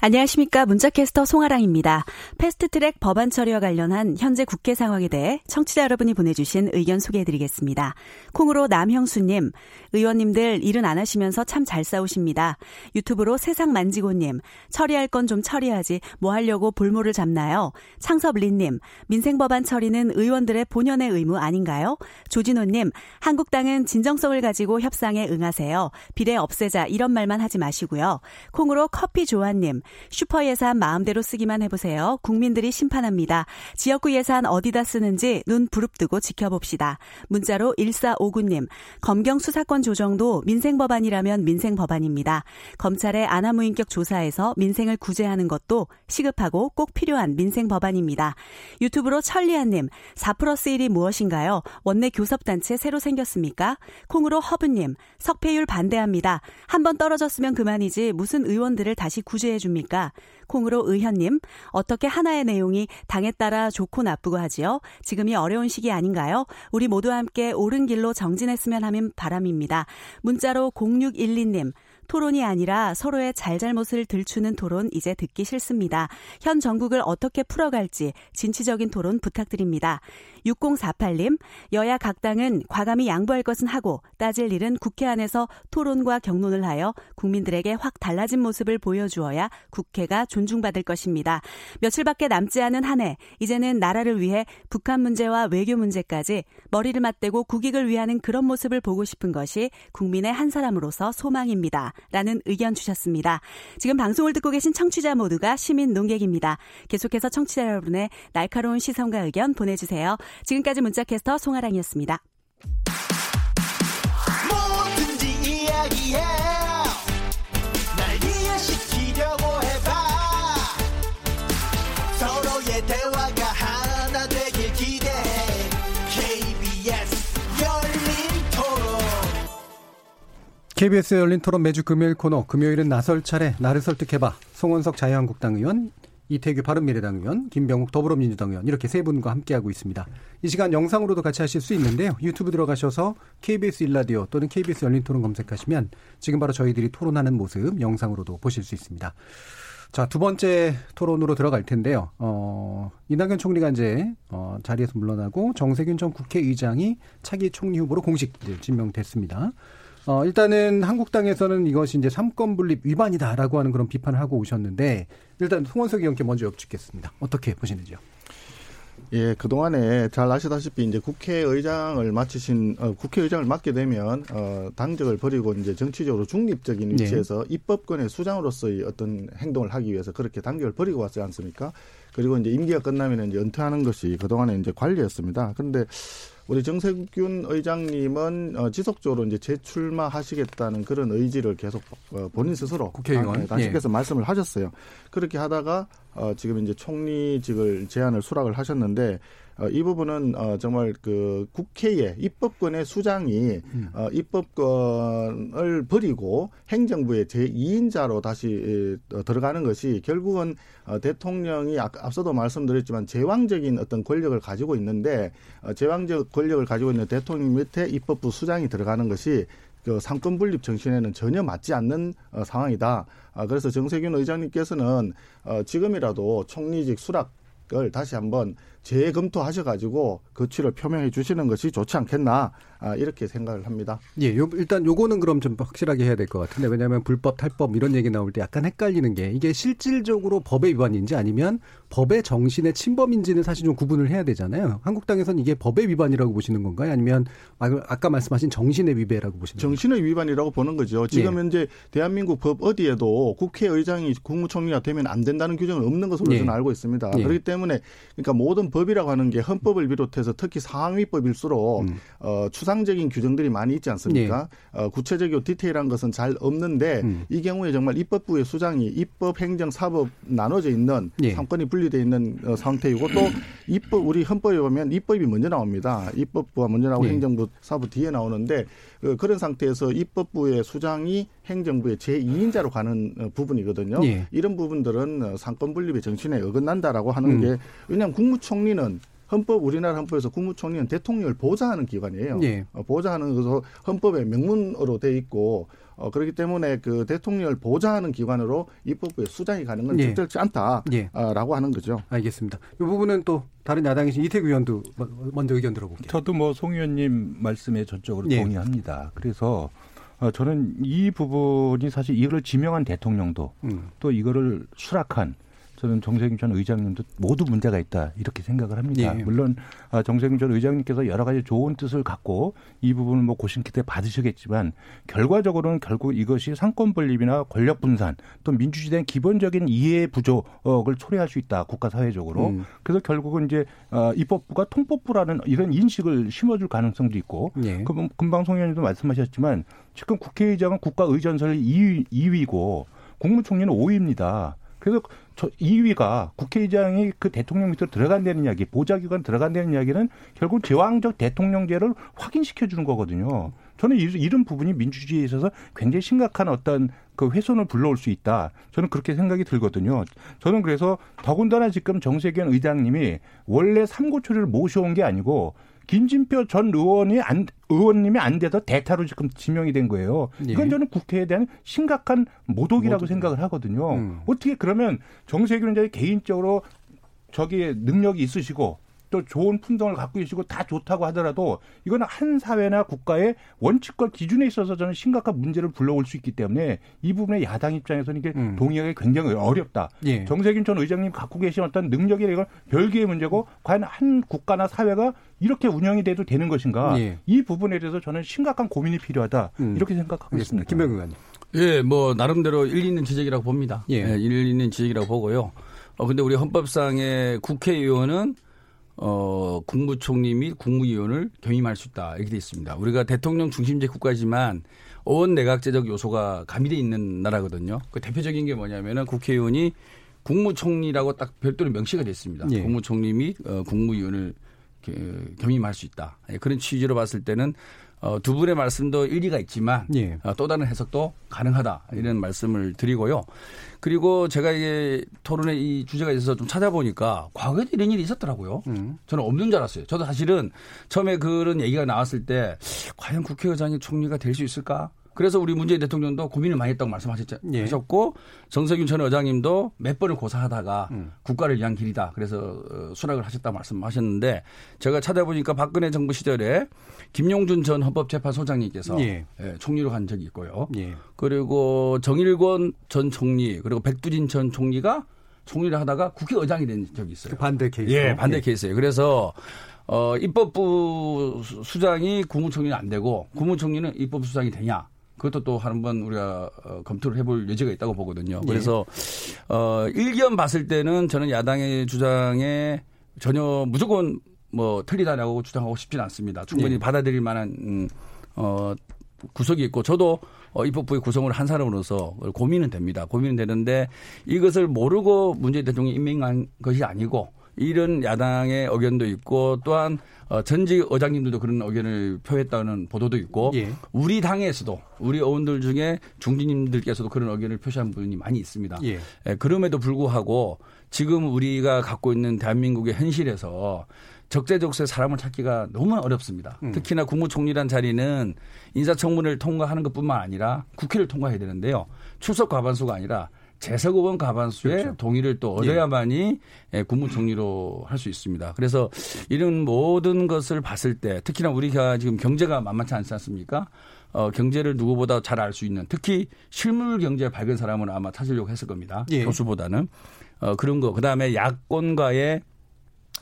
안녕하십니까. 문자캐스터 송아랑입니다. 패스트트랙 법안 처리와 관련한 현재 국회 상황에 대해 청취자 여러분이 보내주신 의견 소개해드리겠습니다. 콩으로 남형수님, 의원님들 일은 안 하시면서 참 잘 싸우십니다. 유튜브로 세상만지고님, 처리할 건 좀 처리하지 뭐 하려고 볼모를 잡나요? 창섭린님, 민생법안 처리는 의원들의 본연의 의무 아닌가요? 조진호님, 한국당은 진정성을 가지고 협상에 응하세요. 비례 없애자 이런 말만 하지 마시고요. 콩으로 커피조아님, 슈퍼 예산 마음대로 쓰기만 해보세요. 국민들이 심판합니다. 지역구 예산 어디다 쓰는지 눈 부릅뜨고 지켜봅시다. 문자로 일사오구 님. 검경 수사권 조정도 민생법안이라면 민생법안입니다. 검찰의 아나무인격 조사에서 민생을 구제하는 것도 시급하고 꼭 필요한 민생법안입니다. 유튜브로 천리안님. 사 플러스 일이 무엇인가요? 원내 교섭단체 새로 생겼습니까? 콩으로 허브님. 석패율 반대합니다. 한번 떨어졌으면 그만이지 무슨 의원들을 다시 구제해 줍니까? 콩으로 의현님. 어떻게 하나의 내용이 당에 따라 좋고 나쁘고 하지요? 지금이 어려운 시기 아닌가요? 우리 모두 함께 옳은 길로 정진했으면 하는 바람입니다. 문자로 공육일이 님. 토론이 아니라 서로의 잘잘못을 들추는 토론 이제 듣기 싫습니다. 현 정국을 어떻게 풀어갈지 진취적인 토론 부탁드립니다. 육공사팔 님, 여야 각 당은 과감히 양보할 것은 하고 따질 일은 국회 안에서 토론과 격론을 하여 국민들에게 확 달라진 모습을 보여주어야 국회가 존중받을 것입니다. 며칠밖에 남지 않은 한 해, 이제는 나라를 위해 북한 문제와 외교 문제까지 머리를 맞대고 국익을 위하는 그런 모습을 보고 싶은 것이 국민의 한 사람으로서 소망입니다. 라는 의견 주셨습니다. 지금 방송을 듣고 계신 청취자 모두가 시민 논객입니다. 계속해서 청취자 여러분의 날카로운 시선과 의견 보내주세요. 지금까지 문자캐스터 송아랑이었습니다. 뭐든지 이야기해. 날 이해시키려고 해봐. 서로의 대화가 하나 되길 기대해. 케이비에스 열린 토론. 케이비에스 열린 토론 매주 금요일 코너. 금요일은 나설 차례. 나를 설득해봐. 송원석 자유한국당 의원, 이태규 바른미래당 의원, 김병욱 더불어민주당 의원, 이렇게 세 분과 함께하고 있습니다. 이 시간 영상으로도 같이 하실 수 있는데요. 유튜브 들어가셔서 케이비에스 일 라디오 또는 케이비에스 열린토론 검색하시면 지금 바로 저희들이 토론하는 모습 영상으로도 보실 수 있습니다. 자, 두 번째 토론으로 들어갈 텐데요. 어, 이낙연 총리가 이제 어, 자리에서 물러나고 정세균 전 국회의장이 차기 총리 후보로 공식 지명됐습니다. 어, 일단은 한국당에서는 이것이 이제 삼권분립 위반이다라고 하는 그런 비판을 하고 오셨는데, 일단 송원석 의원께 먼저 여쭙겠습니다. 어떻게 보시는지요? 예, 그동안에 잘 아시다시피 이제 국회의장을 맡으신, 어, 국회의장을 맡게 되면, 어, 당적을 버리고 이제 정치적으로 중립적인 위치에서 네. 입법권의 수장으로서의 어떤 행동을 하기 위해서 그렇게 당적을 버리고 왔지 않습니까? 그리고 이제 임기가 끝나면 이제 은퇴하는 것이 그동안에 이제 관례였습니다. 그런데 우리 정세균 의장님은 어, 지속적으로 이제 재출마하시겠다는 그런 의지를 계속 어, 본인 스스로 국회의원 당신께서 예. 말씀을 하셨어요. 그렇게 하다가 어, 지금 이제 총리직을 제안을 수락을 하셨는데 어, 이 부분은 어, 정말 그 국회의 입법권의 수장이 음. 어, 입법권을 버리고 행정부의 제이인자로 다시 어, 들어가는 것이 결국은 어, 대통령이 앞서도 말씀드렸지만 제왕적인 어떤 권력을 가지고 있는데 어, 제왕적 권력을 가지고 있는 대통령 밑에 입법부 수장이 들어가는 것이 그 삼권분립 정신에는 전혀 맞지 않는 어, 상황이다. 어, 그래서 정세균 의장님께서는 어, 지금이라도 총리직 수락 을 다시 한번 재검토하셔가지고 그 취를 표명해 주시는 것이 좋지 않겠나 아, 이렇게 생각을 합니다. 예, 요, 일단 요거는 그럼 좀 확실하게 해야 될 것 같은데, 왜냐하면 불법 탈법 이런 얘기 나올 때 약간 헷갈리는 게 이게 실질적으로 법의 위반인지 아니면 법의 정신의 침범인지는 사실 좀 구분을 해야 되잖아요. 한국당에서는 이게 법의 위반이라고 보시는 건가요? 아니면 아까 말씀하신 정신의 위배라고 보시는 건가요? 정신의 위반이라고 보는 거죠. 지금 예. 현재 대한민국 법 어디에도 국회의장이 국무총리가 되면 안 된다는 규정은 없는 것으로 예. 저는 알고 있습니다. 예. 그렇기 때문에 그러니까 모든 법이라고 하는 게 헌법을 비롯해서 특히 상위법일수록 음. 어, 추상적인 규정들이 많이 있지 않습니까? 예. 어, 구체적이고 디테일한 것은 잘 없는데 음. 이 경우에 정말 입법부의 수장이 입법, 행정, 사법 나눠져 있는 예. 삼권이 분리되어 있는 어, 상태이고 또 입법 우리 헌법에 보면 입법이 먼저 나옵니다. 입법부가 먼저 나오고 예. 행정부, 사법 뒤에 나오는데 어, 그런 상태에서 입법부의 수장이 행정부의 제이인자로 가는 어, 부분이거든요. 예. 이런 부분들은 어, 삼권분립의 정신에 어긋난다라고 하는 음. 게 왜냐하면 국무총리는 헌법 우리나라 헌법에서 국무총리는 대통령을 보좌하는 기관이에요. 예. 어, 보좌하는 것으로 헌법의 명문으로 돼 있고 어, 그렇기 때문에 그 대통령을 보좌하는 기관으로 입법부의 수장이 가는 건 예. 적절치 않다라고 예. 하는 거죠. 알겠습니다. 이 부분은 또 다른 야당이신 이태규 의원도 먼저 의견 들어볼게요. 저도 뭐 송 의원님 말씀에 전적으로 예. 동의합니다. 그래서 어, 저는 이 부분이 사실 이걸 지명한 대통령도 음. 또 이거를 수락한 저는 정세균 전 의장님도 모두 문제가 있다 이렇게 생각을 합니다. 예. 물론 정세균 전 의장님께서 여러 가지 좋은 뜻을 갖고 이 부분은 뭐 고심기대 받으시겠지만 결과적으로는 결국 이것이 상권 분립이나 권력 분산 또 민주주의의 기본적인 이해 부족을 초래할 수 있다 국가 사회적으로. 음. 그래서 결국은 이제 입법부가 통법부라는 이런 인식을 심어줄 가능성도 있고. 예. 금방 송 의원님도 말씀하셨지만 지금 국회의장은 국가의전설이 이 위고 국무총리는 오 위입니다. 그래서 저 이 위가 국회의장이 그 대통령 밑으로 들어간다는 이야기, 보좌기관 들어간다는 이야기는 결국 제왕적 대통령제를 확인시켜주는 거거든요. 저는 이런 부분이 민주주의에 있어서 굉장히 심각한 어떤 그 훼손을 불러올 수 있다. 저는 그렇게 생각이 들거든요. 저는 그래서 더군다나 지금 정세균 의장님이 원래 삼고초를 모셔온 게 아니고 김진표 전 의원이 안, 의원님이 안 돼서 대타로 지금 지명이 된 거예요. 이건 저는 국회에 대한 심각한 모독이라고 모독. 생각을 하거든요. 음. 어떻게 그러면 정세균 의원이 개인적으로 저기 능력이 있으시고 또 좋은 품성을 갖고 계시고 다 좋다고 하더라도 이건 한 사회나 국가의 원칙과 기준에 있어서 저는 심각한 문제를 불러올 수 있기 때문에 이 부분에 야당 입장에서는 이게 음. 동의하기 굉장히 어렵다. 예. 정세균 전 의장님 갖고 계신 어떤 능력이나 이건 별개의 문제고 과연 한 국가나 사회가 이렇게 운영이 돼도 되는 것인가. 예. 이 부분에 대해서 저는 심각한 고민이 필요하다. 음. 이렇게 생각하고 있습니다. 김병욱 의원님. 예, 뭐 나름대로 일리 있는 지적이라고 봅니다. 예. 예, 일리 있는 지적이라고 보고요. 어, 근데 우리 헌법상의 국회의원은 어, 국무총리 및 국무위원을 겸임할 수 있다 이렇게 되어 있습니다. 우리가 대통령 중심제 국가지만 온 내각제적 요소가 가미되어 있는 나라거든요. 그 대표적인 게 뭐냐면은 국회의원이 국무총리라고 딱 별도로 명시가 되어 있습니다. 예. 국무총리 및 어, 국무위원을 겸임할 수 있다. 그런 취지로 봤을 때는 어, 두 분의 말씀도 일리가 있지만 예. 어, 또 다른 해석도 가능하다 이런 말씀을 드리고요. 그리고 제가 이게 토론의 이 주제가 있어서 좀 찾아보니까 과거에도 이런 일이 있었더라고요. 음. 저는 없는 줄 알았어요. 저도 사실은 처음에 그런 얘기가 나왔을 때 과연 국회의장이 총리가 될 수 있을까? 그래서 우리 문재인 대통령도 고민을 많이 했다고 말씀하셨고 예. 정세균 전 의장님도 몇 번을 고사하다가 음. 국가를 위한 길이다. 그래서 수락을 하셨다고 말씀하셨는데 제가 찾아보니까 박근혜 정부 시절에 김용준 전 헌법재판소장님께서 예. 예, 총리로 간 적이 있고요. 예. 그리고 정일권 전 총리 그리고 백두진 전 총리가 총리를 하다가 국회의장이 된 적이 있어요. 그 반대 케이스. 예, 반대 예. 케이스예요. 그래서 어, 입법부 수장이 국무총리는 안 되고 국무총리는 입법부 수장이 되냐. 그것도 또 한 번 우리가 검토를 해볼 여지가 있다고 보거든요. 그래서 예. 어, 일견 봤을 때는 저는 야당의 주장에 전혀 무조건 뭐 틀리다라고 주장하고 싶진 않습니다. 충분히 예. 받아들일 만한 음, 어, 구석이 있고 저도 어, 입법부의 구성을 한 사람으로서 고민은 됩니다. 고민은 되는데 이것을 모르고 문재인 대통령이 임명한 것이 아니고 이런 야당의 의견도 있고 또한 전직 의장님들도 그런 의견을 표했다는 보도도 있고 예. 우리 당에서도 우리 의원들 중에 중진님들께서도 그런 의견을 표시한 분이 많이 있습니다. 예. 그럼에도 불구하고 지금 우리가 갖고 있는 대한민국의 현실에서 적재적소에 사람을 찾기가 너무 어렵습니다. 음. 특히나 국무총리란 자리는 인사청문회를 통과하는 것뿐만 아니라 국회를 통과해야 되는데요. 출석 과반수가 아니라 재석의원 과반수의 그렇죠. 동의를 또 얻어야만이 예. 국무총리로 할 수 있습니다. 그래서 이런 모든 것을 봤을 때 특히나 우리가 지금 경제가 만만치 않지 않습니까? 어, 경제를 누구보다 잘 알 수 있는 특히 실물 경제에 밝은 사람은 아마 찾으려고 했을 겁니다. 예. 교수보다는. 어, 그런 거. 그다음에 야권과의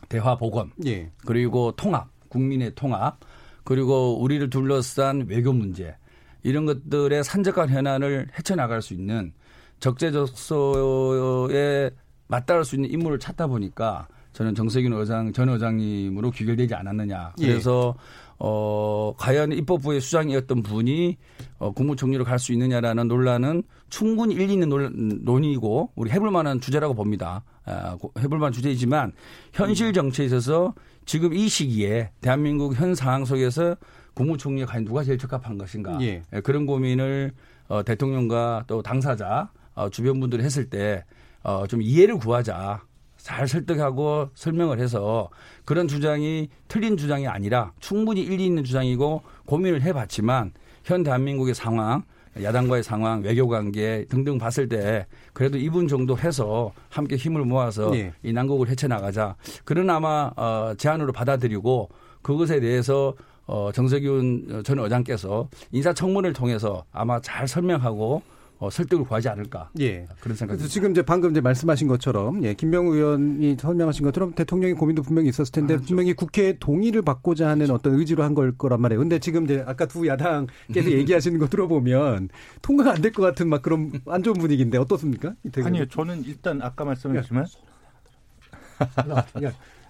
대화 복원 예. 그리고 통합, 국민의 통합 그리고 우리를 둘러싼 외교 문제 이런 것들의 산적한 현안을 헤쳐나갈 수 있는 적재적소에 맞닿을 수 있는 인물을 찾다 보니까 저는 정세균 의장, 전 의장님으로 귀결되지 않았느냐. 그래서 예. 어, 과연 입법부의 수장이었던 분이 어, 국무총리로 갈 수 있느냐라는 논란은 충분히 일리 있는 논, 논의이고 우리 해볼 만한 주제라고 봅니다. 아, 해볼 만한 주제이지만 현실 정치에 있어서 지금 이 시기에 대한민국 현 상황 속에서 국무총리에 과연 누가 제일 적합한 것인가. 예. 그런 고민을 어, 대통령과 또 당사자 어, 주변 분들이 했을 때 어, 좀 이해를 구하자. 잘 설득하고 설명을 해서 그런 주장이 틀린 주장이 아니라 충분히 일리 있는 주장이고 고민을 해봤지만 현 대한민국의 상황, 야당과의 상황, 외교관계 등등 봤을 때 그래도 이분 정도 해서 함께 힘을 모아서 네. 이 난국을 헤쳐나가자. 그런 아마 어, 제안으로 받아들이고 그것에 대해서 어, 정세균 전 의장께서 인사청문회를 통해서 아마 잘 설명하고 어, 설득을 구하지 않을까. 예. 그런 생각이 듭니다. 지금 이제 방금 이제 말씀하신 것처럼, 예, 김병욱 의원이 설명하신 것처럼 대통령의 고민도 분명히 있었을 텐데, 아, 그렇죠. 분명히 국회의 동의를 받고자 하는 어떤 의지로 한 걸 거란 말이에요. 근데 지금 이제 아까 두 야당께서 얘기하시는 거 들어보면 통과가 안 될 것 같은 막 그런 안 좋은 분위기인데 어떻습니까? 이태규. 아니요, 저는 일단 아까 말씀하셨지만.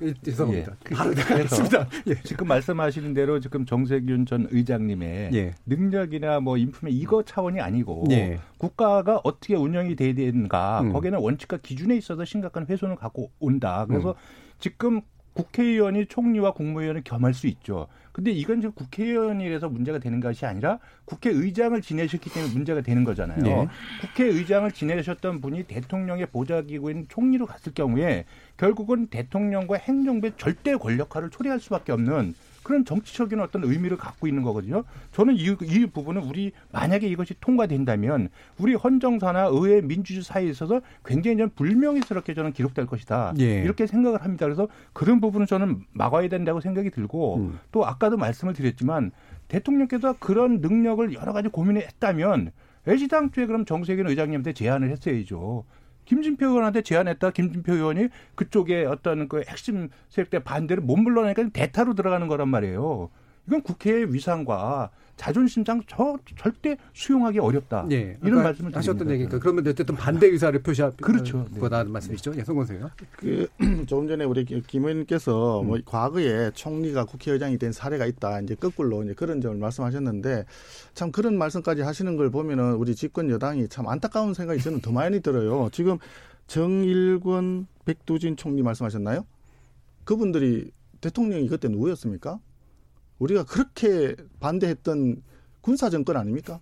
예, 죄송합니다. 예, 바로 나가겠습니다. 예. 지금 말씀하시는 대로 지금 정세균 전 의장님의 예. 능력이나 뭐 인품의 이거 차원이 아니고 예. 국가가 어떻게 운영이 돼야 되는가 음. 거기에는 원칙과 기준에 있어서 심각한 훼손을 갖고 온다. 그래서 음. 지금 국회의원이 총리와 국무위원을 겸할 수 있죠. 근데 이건 지금 국회의원이라서 문제가 되는 것이 아니라 국회의장을 지내셨기 때문에 문제가 되는 거잖아요. 네. 국회의장을 지내셨던 분이 대통령의 보좌기구인 총리로 갔을 경우에 결국은 대통령과 행정부의 절대 권력화를 초래할 수밖에 없는 그런 정치적인 어떤 의미를 갖고 있는 거거든요. 저는 이, 이 부분은 우리 만약에 이것이 통과된다면 우리 헌정사나 의회 민주주의 사회에 있어서 굉장히 좀 불명예스럽게 저는 기록될 것이다. 예. 이렇게 생각을 합니다. 그래서 그런 부분은 저는 막아야 된다고 생각이 들고 음. 또 아까도 말씀을 드렸지만 대통령께서 그런 능력을 여러 가지 고민했다면 애시당초에 그럼 정세균 의장님한테 제안을 했어야죠. 김진표 의원한테 제안했다. 김진표 의원이 그쪽에 어떤 그 핵심 세력대 반대를 못 물러나니까 대타로 들어가는 거란 말이에요. 이건 국회의 위상과 자존심 상 절대 수용하기 어렵다. 네, 이런 말씀을 하셨던 얘기니까. 그러면 어쨌든 반대 의사를 표시할 그렇죠. 거다는 네. 말씀이시죠. 예, 송원석. 그 조금 전에 우리 김 의원께서 음. 뭐 과거에 총리가 국회의장이 된 사례가 있다. 이제 거꾸로 이제 그런 점을 말씀하셨는데 참 그런 말씀까지 하시는 걸 보면은 우리 집권 여당이 참 안타까운 생각이 저는 더 많이 들어요. 지금 정일권, 백두진 총리 말씀하셨나요? 그분들이 대통령이 그때 누구였습니까? 우리가 그렇게 반대했던 군사정권 아닙니까?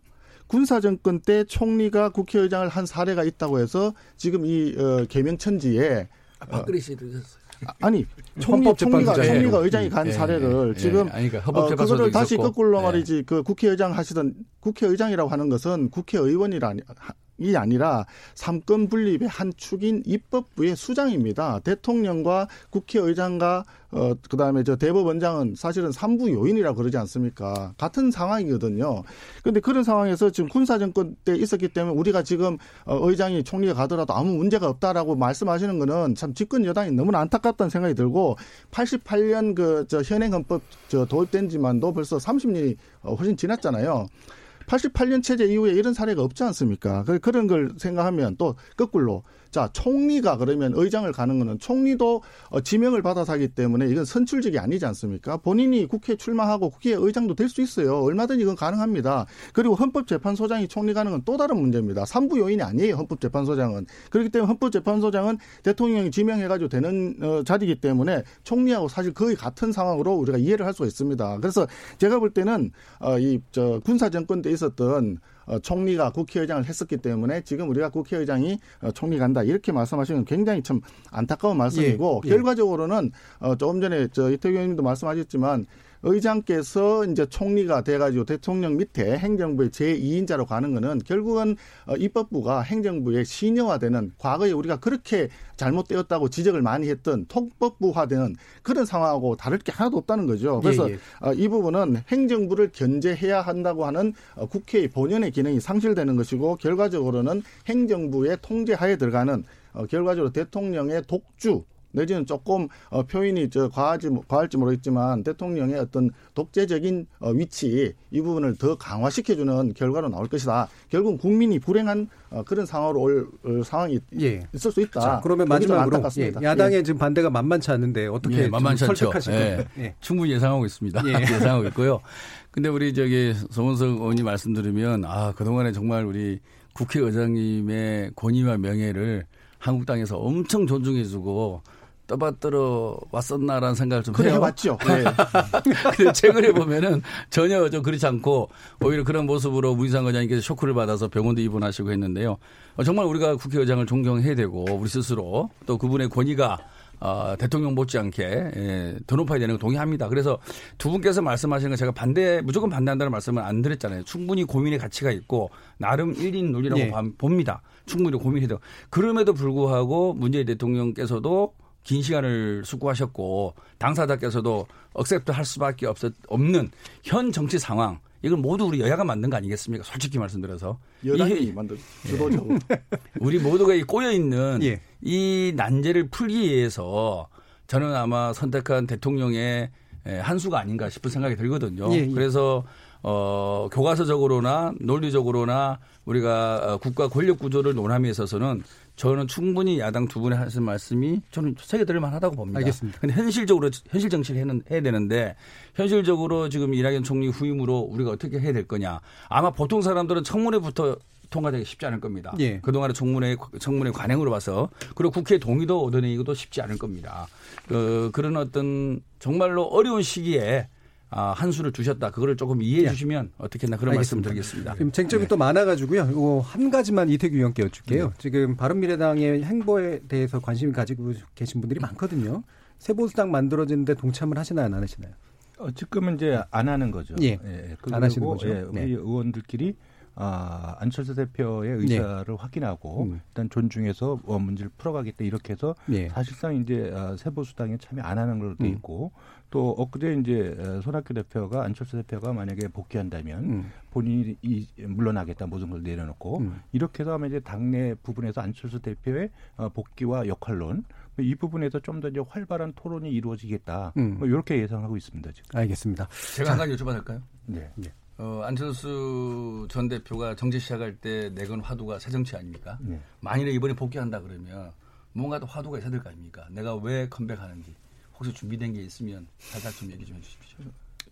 군사정권 때 총리가 국회의장을 한 사례가 있다고 해서 지금 이 어, 개명천지에 아, 박근혜 씨도 있었어요. 어, 아니 총리, 총리가, 총리가 의장이 간 예, 사례를 예, 지금 예, 아니, 그러니까 어, 그거를 다시 있었고. 거꾸로 말이지 예. 그 국회의장 하시던 국회의장이라고 하는 것은 국회의원이라니 이 아니라 삼권 분립의 한 축인 입법부의 수장입니다. 대통령과 국회의장과 어, 그다음에 저 대법원장은 사실은 삼부 요인이라고 그러지 않습니까? 같은 상황이거든요. 그런데 그런 상황에서 지금 군사정권 때 있었기 때문에 우리가 지금 어, 의장이 총리가 가더라도 아무 문제가 없다라고 말씀하시는 거는 참 집권 여당이 너무나 안타깝다는 생각이 들고 팔십팔 년 그 저 현행 헌법 저 도입된 지만도 벌써 삼십 년이 어, 훨씬 지났잖아요. 팔십팔 년 체제 이후에 이런 사례가 없지 않습니까? 그런 걸 생각하면 또 거꾸로 자 총리가 그러면 의장을 가는 거는 총리도 지명을 받아서 하기 때문에 이건 선출직이 아니지 않습니까? 본인이 국회에 출마하고 국회의장도 될 수 있어요. 얼마든지 이건 가능합니다. 그리고 헌법재판소장이 총리 가는 건 또 다른 문제입니다. 삼부 요인이 아니에요. 헌법재판소장은. 그렇기 때문에 헌법재판소장은 대통령이 지명해가지고 되는 어, 자리이기 때문에 총리하고 사실 거의 같은 상황으로 우리가 이해를 할 수가 있습니다. 그래서 제가 볼 때는 어, 이 저 군사정권 때 있었던 어, 총리가 국회의장을 했었기 때문에 지금 우리가 국회의장이 어, 총리 간다 이렇게 말씀하시는 건 굉장히 참 안타까운 말씀이고 예, 예. 결과적으로는 어, 조금 전에 저 이태규 의원님도 말씀하셨지만 의장께서 이제 총리가 돼가지고 대통령 밑에 행정부의 제이인자로 가는 거는 결국은 어, 입법부가 행정부의 신여화되는 과거에 우리가 그렇게 잘못되었다고 지적을 많이 했던 통법부화되는 그런 상황하고 다를 게 하나도 없다는 거죠. 그래서 예, 예. 어, 이 부분은 행정부를 견제해야 한다고 하는 어, 국회의 본연의 기능이 상실되는 것이고 결과적으로는 행정부의 통제하에 들어가는 어, 결과적으로 대통령의 독주 내지는 조금 어, 표현이 저 과하지, 과할지 모르겠지만 대통령의 어떤 독재적인 어, 위치 이 부분을 더 강화시켜주는 결과로 나올 것이다. 결국 국민이 불행한 어, 그런 상황으로 올, 올 상황이 예. 있을 수 있다. 자, 그러면 마지막으로 예, 야당의 예. 지금 반대가 만만치 않은데 어떻게 예, 만만치 않죠. 예. 예. 충분히 예상하고 있습니다. 예. 예상하고 있고요. 근데 우리 저기 송원석 의원님 말씀 들으면 아 그동안에 정말 우리 국회의장님의 권위와 명예를 한국당에서 엄청 존중해주고 떠받들어 왔었나라는 생각을 좀 그래, 해요. 맞죠. 네. 근데 최근에 보면은 전혀 좀 그렇지 않고 오히려 그런 모습으로 문희상 의장님께서 쇼크를 받아서 병원도 입원하시고 했는데요. 정말 우리가 국회의장을 존경해야 되고 우리 스스로 또 그분의 권위가 어, 대통령 못지않게 예, 더 높아야 되는 거 동의합니다. 그래서 두 분께서 말씀하시는 건 제가 반대 무조건 반대한다는 말씀을 안 드렸잖아요. 충분히 고민의 가치가 있고 나름 일인 논리라고 예. 봅니다. 충분히 고민해도 그럼에도 불구하고 문재인 대통령께서도 긴 시간을 숙고하셨고 당사자께서도 억셉트할 수밖에 없었, 없는 현 정치 상황 이건 모두 우리 여야가 만든 거 아니겠습니까? 솔직히 말씀드려서. 여당이 만든 주도적으로. 우리 모두가 꼬여있는 예. 이 난제를 풀기 위해서 저는 아마 선택한 대통령의 한 수가 아닌가 싶은 생각이 들거든요. 예, 예. 그래서 어, 교과서적으로나 논리적으로나 우리가 국가 권력 구조를 논함에 있어서는 저는 충분히 야당 두 분이 하신 말씀이 저는 새겨들을 만하다고 봅니다. 알겠습니다. 근데 현실적으로 현실 정치를 해야 되는데 현실적으로 지금 이낙연 총리 후임으로 우리가 어떻게 해야 될 거냐. 아마 보통 사람들은 청문회부터 통과되기 쉽지 않을 겁니다. 예. 그동안의 청문회, 청문회 관행으로 봐서 그리고 국회 동의도 얻어내기도 쉽지 않을 겁니다. 그, 그런 어떤 정말로 어려운 시기에 아, 한 수를 주셨다. 그거를 조금 이해해 예. 주시면 어떻겠나 그런 말씀 드리겠습니다. 지금 쟁점이 네. 또 많아가지고요. 이거 한 가지만 이태규 의원께 여쭙게요. 네. 지금 바른미래당의 행보에 대해서 관심을 가지고 계신 분들이 많거든요. 새보수당 만들어지는데 동참을 하시나요? 안 하시나요? 어, 지금은 이제 안 하는 거죠. 예. 예. 안 하시는 거죠. 예. 우리 네. 의원들끼리 아, 안철수 대표의 의사를 네. 확인하고 음. 일단 존중해서 어, 문제를 풀어가겠다 이렇게 해서 네. 사실상 이제 아, 새보수당에 참여 안 하는 걸로 돼 있고 음. 또 엊그제 이제 손학규 대표가 안철수 대표가 만약에 복귀한다면 음. 본인이 이, 물러나겠다 모든 걸 내려놓고 음. 이렇게 해서 하면 이제 당내 부분에서 안철수 대표의 복귀와 역할론 이 부분에서 좀 더 이제 활발한 토론이 이루어지겠다 음. 뭐 이렇게 예상하고 있습니다 지금. 알겠습니다. 제가 한 가지 여쭤봐도 될까요? 네. 네. 어, 안철수 전 대표가 정치 시작할 때 내건 화두가 새 정치 아닙니까? 네. 만일에 이번에 복귀한다 그러면 뭔가 더 화두가 있어야 될 거 아닙니까? 내가 왜 컴백하는지 혹시 준비된 게 있으면 살짝 좀 얘기 좀 해주십시오.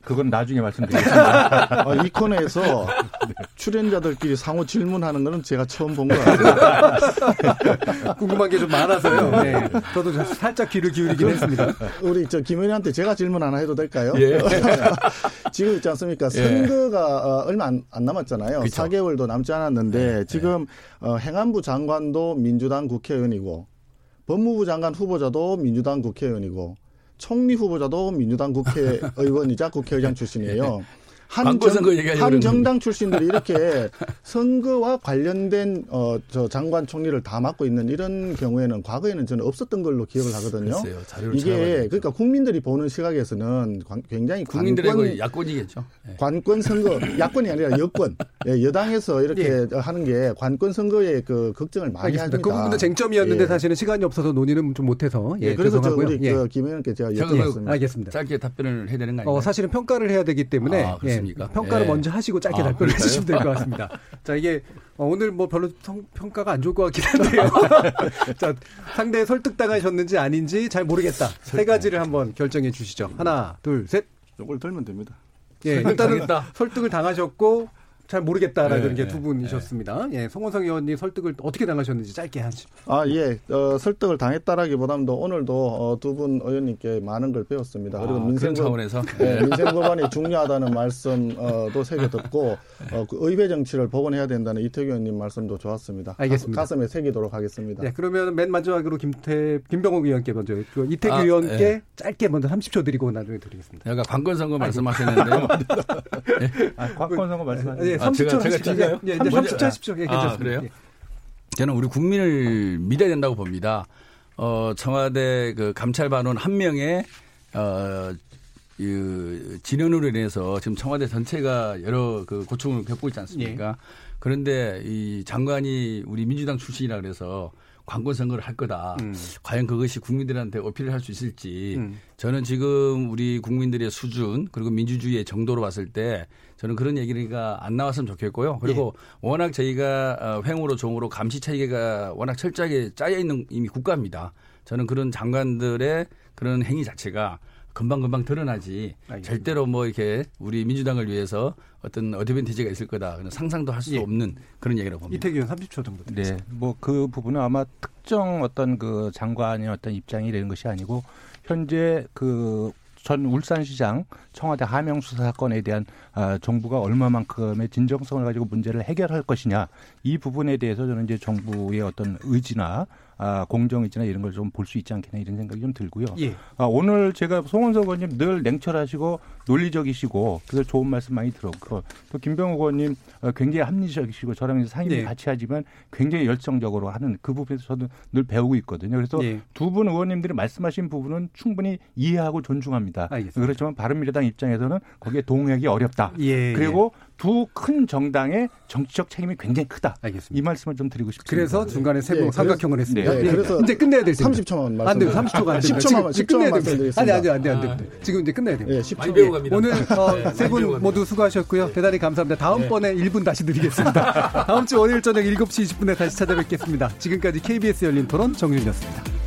그건 나중에 말씀드리겠습니다. 어, 이 코너에서 출연자들끼리 상호 질문하는 거는 제가 처음 본 것 같아요. 궁금한 게 좀 많아서요. 네. 저도 살짝 귀를 기울이긴 했습니다. 우리 저 김은희한테 제가 질문 하나 해도 될까요? 예. 지금 있지 않습니까? 선거가 예. 얼마 안, 안 남았잖아요. 그쵸. 사 개월도 남지 않았는데 예. 지금 예. 어, 행안부 장관도 민주당 국회의원이고 법무부 장관 후보자도 민주당 국회의원이고 총리 후보자도 민주당 국회의원이자 국회의장 출신이에요. 한, 정, 한 정당 출신들이 이렇게 선거와 관련된 어, 저 장관 총리를 다 맡고 있는 이런 경우에는 과거에는 저는 없었던 걸로 기억을 하거든요. 글쎄요, 이게 그러니까 국민들이 보는 시각에서는 관, 굉장히 국민들의 야권이겠죠. 관권 선거, 야권이 아니라 여권, 예, 여당에서 이렇게 예. 하는 게 관권 선거에 그 걱정을 많이 알겠습니다. 합니다. 그 부분도 쟁점이었는데 예. 사실은 시간이 없어서 논의는 좀 못해서 예, 예, 그래서 저 우리 예. 그 김 의원께 제가 여쭤봤습니다. 알겠습니다. 짧게 답변을 해야 되는 거 아닌가요? 어, 사실은 평가를 해야 되기 때문에. 아, 예. 평가를 예. 먼저 하시고 짧게 아, 답변을 해주시면 될 것 같습니다. 자, 이게 오늘 뭐 별로 성, 평가가 안 좋을 것 같긴 한데요. 자, 상대에 설득당하셨는지 아닌지 잘 모르겠다. 세 가지를 한번 결정해 주시죠. 하나, 둘, 셋. 이걸 들면 됩니다. 예, 일단은 당했다. 설득을 당하셨고 잘 모르겠다라는 예, 게 두 분이셨습니다. 예, 송원석 의원님 설득을 어떻게 당하셨는지 짧게 한. 아, 예, 어, 설득을 당했다라기보다도 오늘도 어, 두 분 의원님께 많은 걸 배웠습니다. 그리고 아, 민생 차원에서 예, 민생 법안이 중요하다는 말씀도 새겨 듣고 어, 그 의회 정치를 복원해야 된다는 이태규 의원님 말씀도 좋았습니다. 알겠습니다. 가슴, 가슴에 새기도록 하겠습니다. 예, 그러면 맨 마지막으로 김태 김병욱 의원께 먼저 그 이태규 아, 의원께 예. 짧게 먼저 삼십 초 드리고 나중에 드리겠습니다. 약간 관권 선거 말씀하셨는데요. 예? 아, 관권 선거 말씀하셨는데. 예. 아, 제가 제가 찍어요? 예, 삼십 초 하십시오. 예, 괜찮습니다. 아, 그래요? 예. 저는 우리 국민을 믿어야 된다고 봅니다. 어, 청와대 그 감찰반원 한 명의 어, 그 진언으로 인해서 지금 청와대 전체가 여러 그 고충을 겪고 있지 않습니까? 예. 그런데 이 장관이 우리 민주당 출신이라 그래서 관권 선거를 할 거다. 음. 과연 그것이 국민들한테 어필을 할 수 있을지. 음. 저는 지금 우리 국민들의 수준 그리고 민주주의의 정도로 봤을 때 저는 그런 얘기가 안 나왔으면 좋겠고요. 그리고 예. 워낙 저희가 횡으로 종으로 감시 체계가 워낙 철저하게 짜여 있는 이미 국가입니다. 저는 그런 장관들의 그런 행위 자체가 금방금방 드러나지 알겠습니다. 절대로 뭐 이렇게 우리 민주당을 위해서 어떤 어드밴티지가 있을 거다. 상상도 할 수 예. 없는 그런 얘기라고 봅니다. 이태규 삼십 초 정도 드리겠습니다. 네. 뭐 그 부분은 아마 특정 어떤 그 장관의 어떤 입장이 되는 것이 아니고 현재 그 전 울산시장 청와대 하명수사 사건에 대한 아, 정부가 얼마만큼의 진정성을 가지고 문제를 해결할 것이냐 이 부분에 대해서 저는 이제 정부의 어떤 의지나 아, 공정이나 이런 걸 좀 볼 수 있지 않겠나 이런 생각이 좀 들고요. 예. 아, 오늘 제가 송원석 의원님 늘 냉철하시고 논리적이시고 그래서 좋은 말씀 많이 들었고 또 김병욱 의원님 굉장히 합리적이시고 저랑 상임위 예. 같이 하지만 굉장히 열정적으로 하는 그 부분에서 저도 늘 배우고 있거든요. 그래서 예. 두 분 의원님들이 말씀하신 부분은 충분히 이해하고 존중합니다. 알겠습니다. 그렇지만 바른미래당 입장에서는 거기에 동의하기 어렵다. 예. 그리고 두 큰 정당의 정치적 책임이 굉장히 크다. 알겠습니다. 이 말씀을 좀 드리고 싶습니다. 그래서 중간에 세 분 예, 삼각형을 했습니다. 네. 네. 그래서 이제 끝내야 될 텐데. 삼십 초만 말씀. 안 돼요. 삼십 초가 안 됩니다. 십 초만 십 초만 말씀드리겠습니다. 아니, 아니, 안 돼, 안 돼. 아, 네. 지금 이제 끝내야 됩니다. 네, 많이 배워갑니다. 오늘 어, 세 분 모두 수고하셨고요. 대단히 감사합니다. 다음번에 네. 일 분 다시 드리겠습니다. 다음 주 월요일 저녁 일곱 시 이십 분에 다시 찾아뵙겠습니다. 지금까지 케이비에스 열린 토론 정준이었습니다.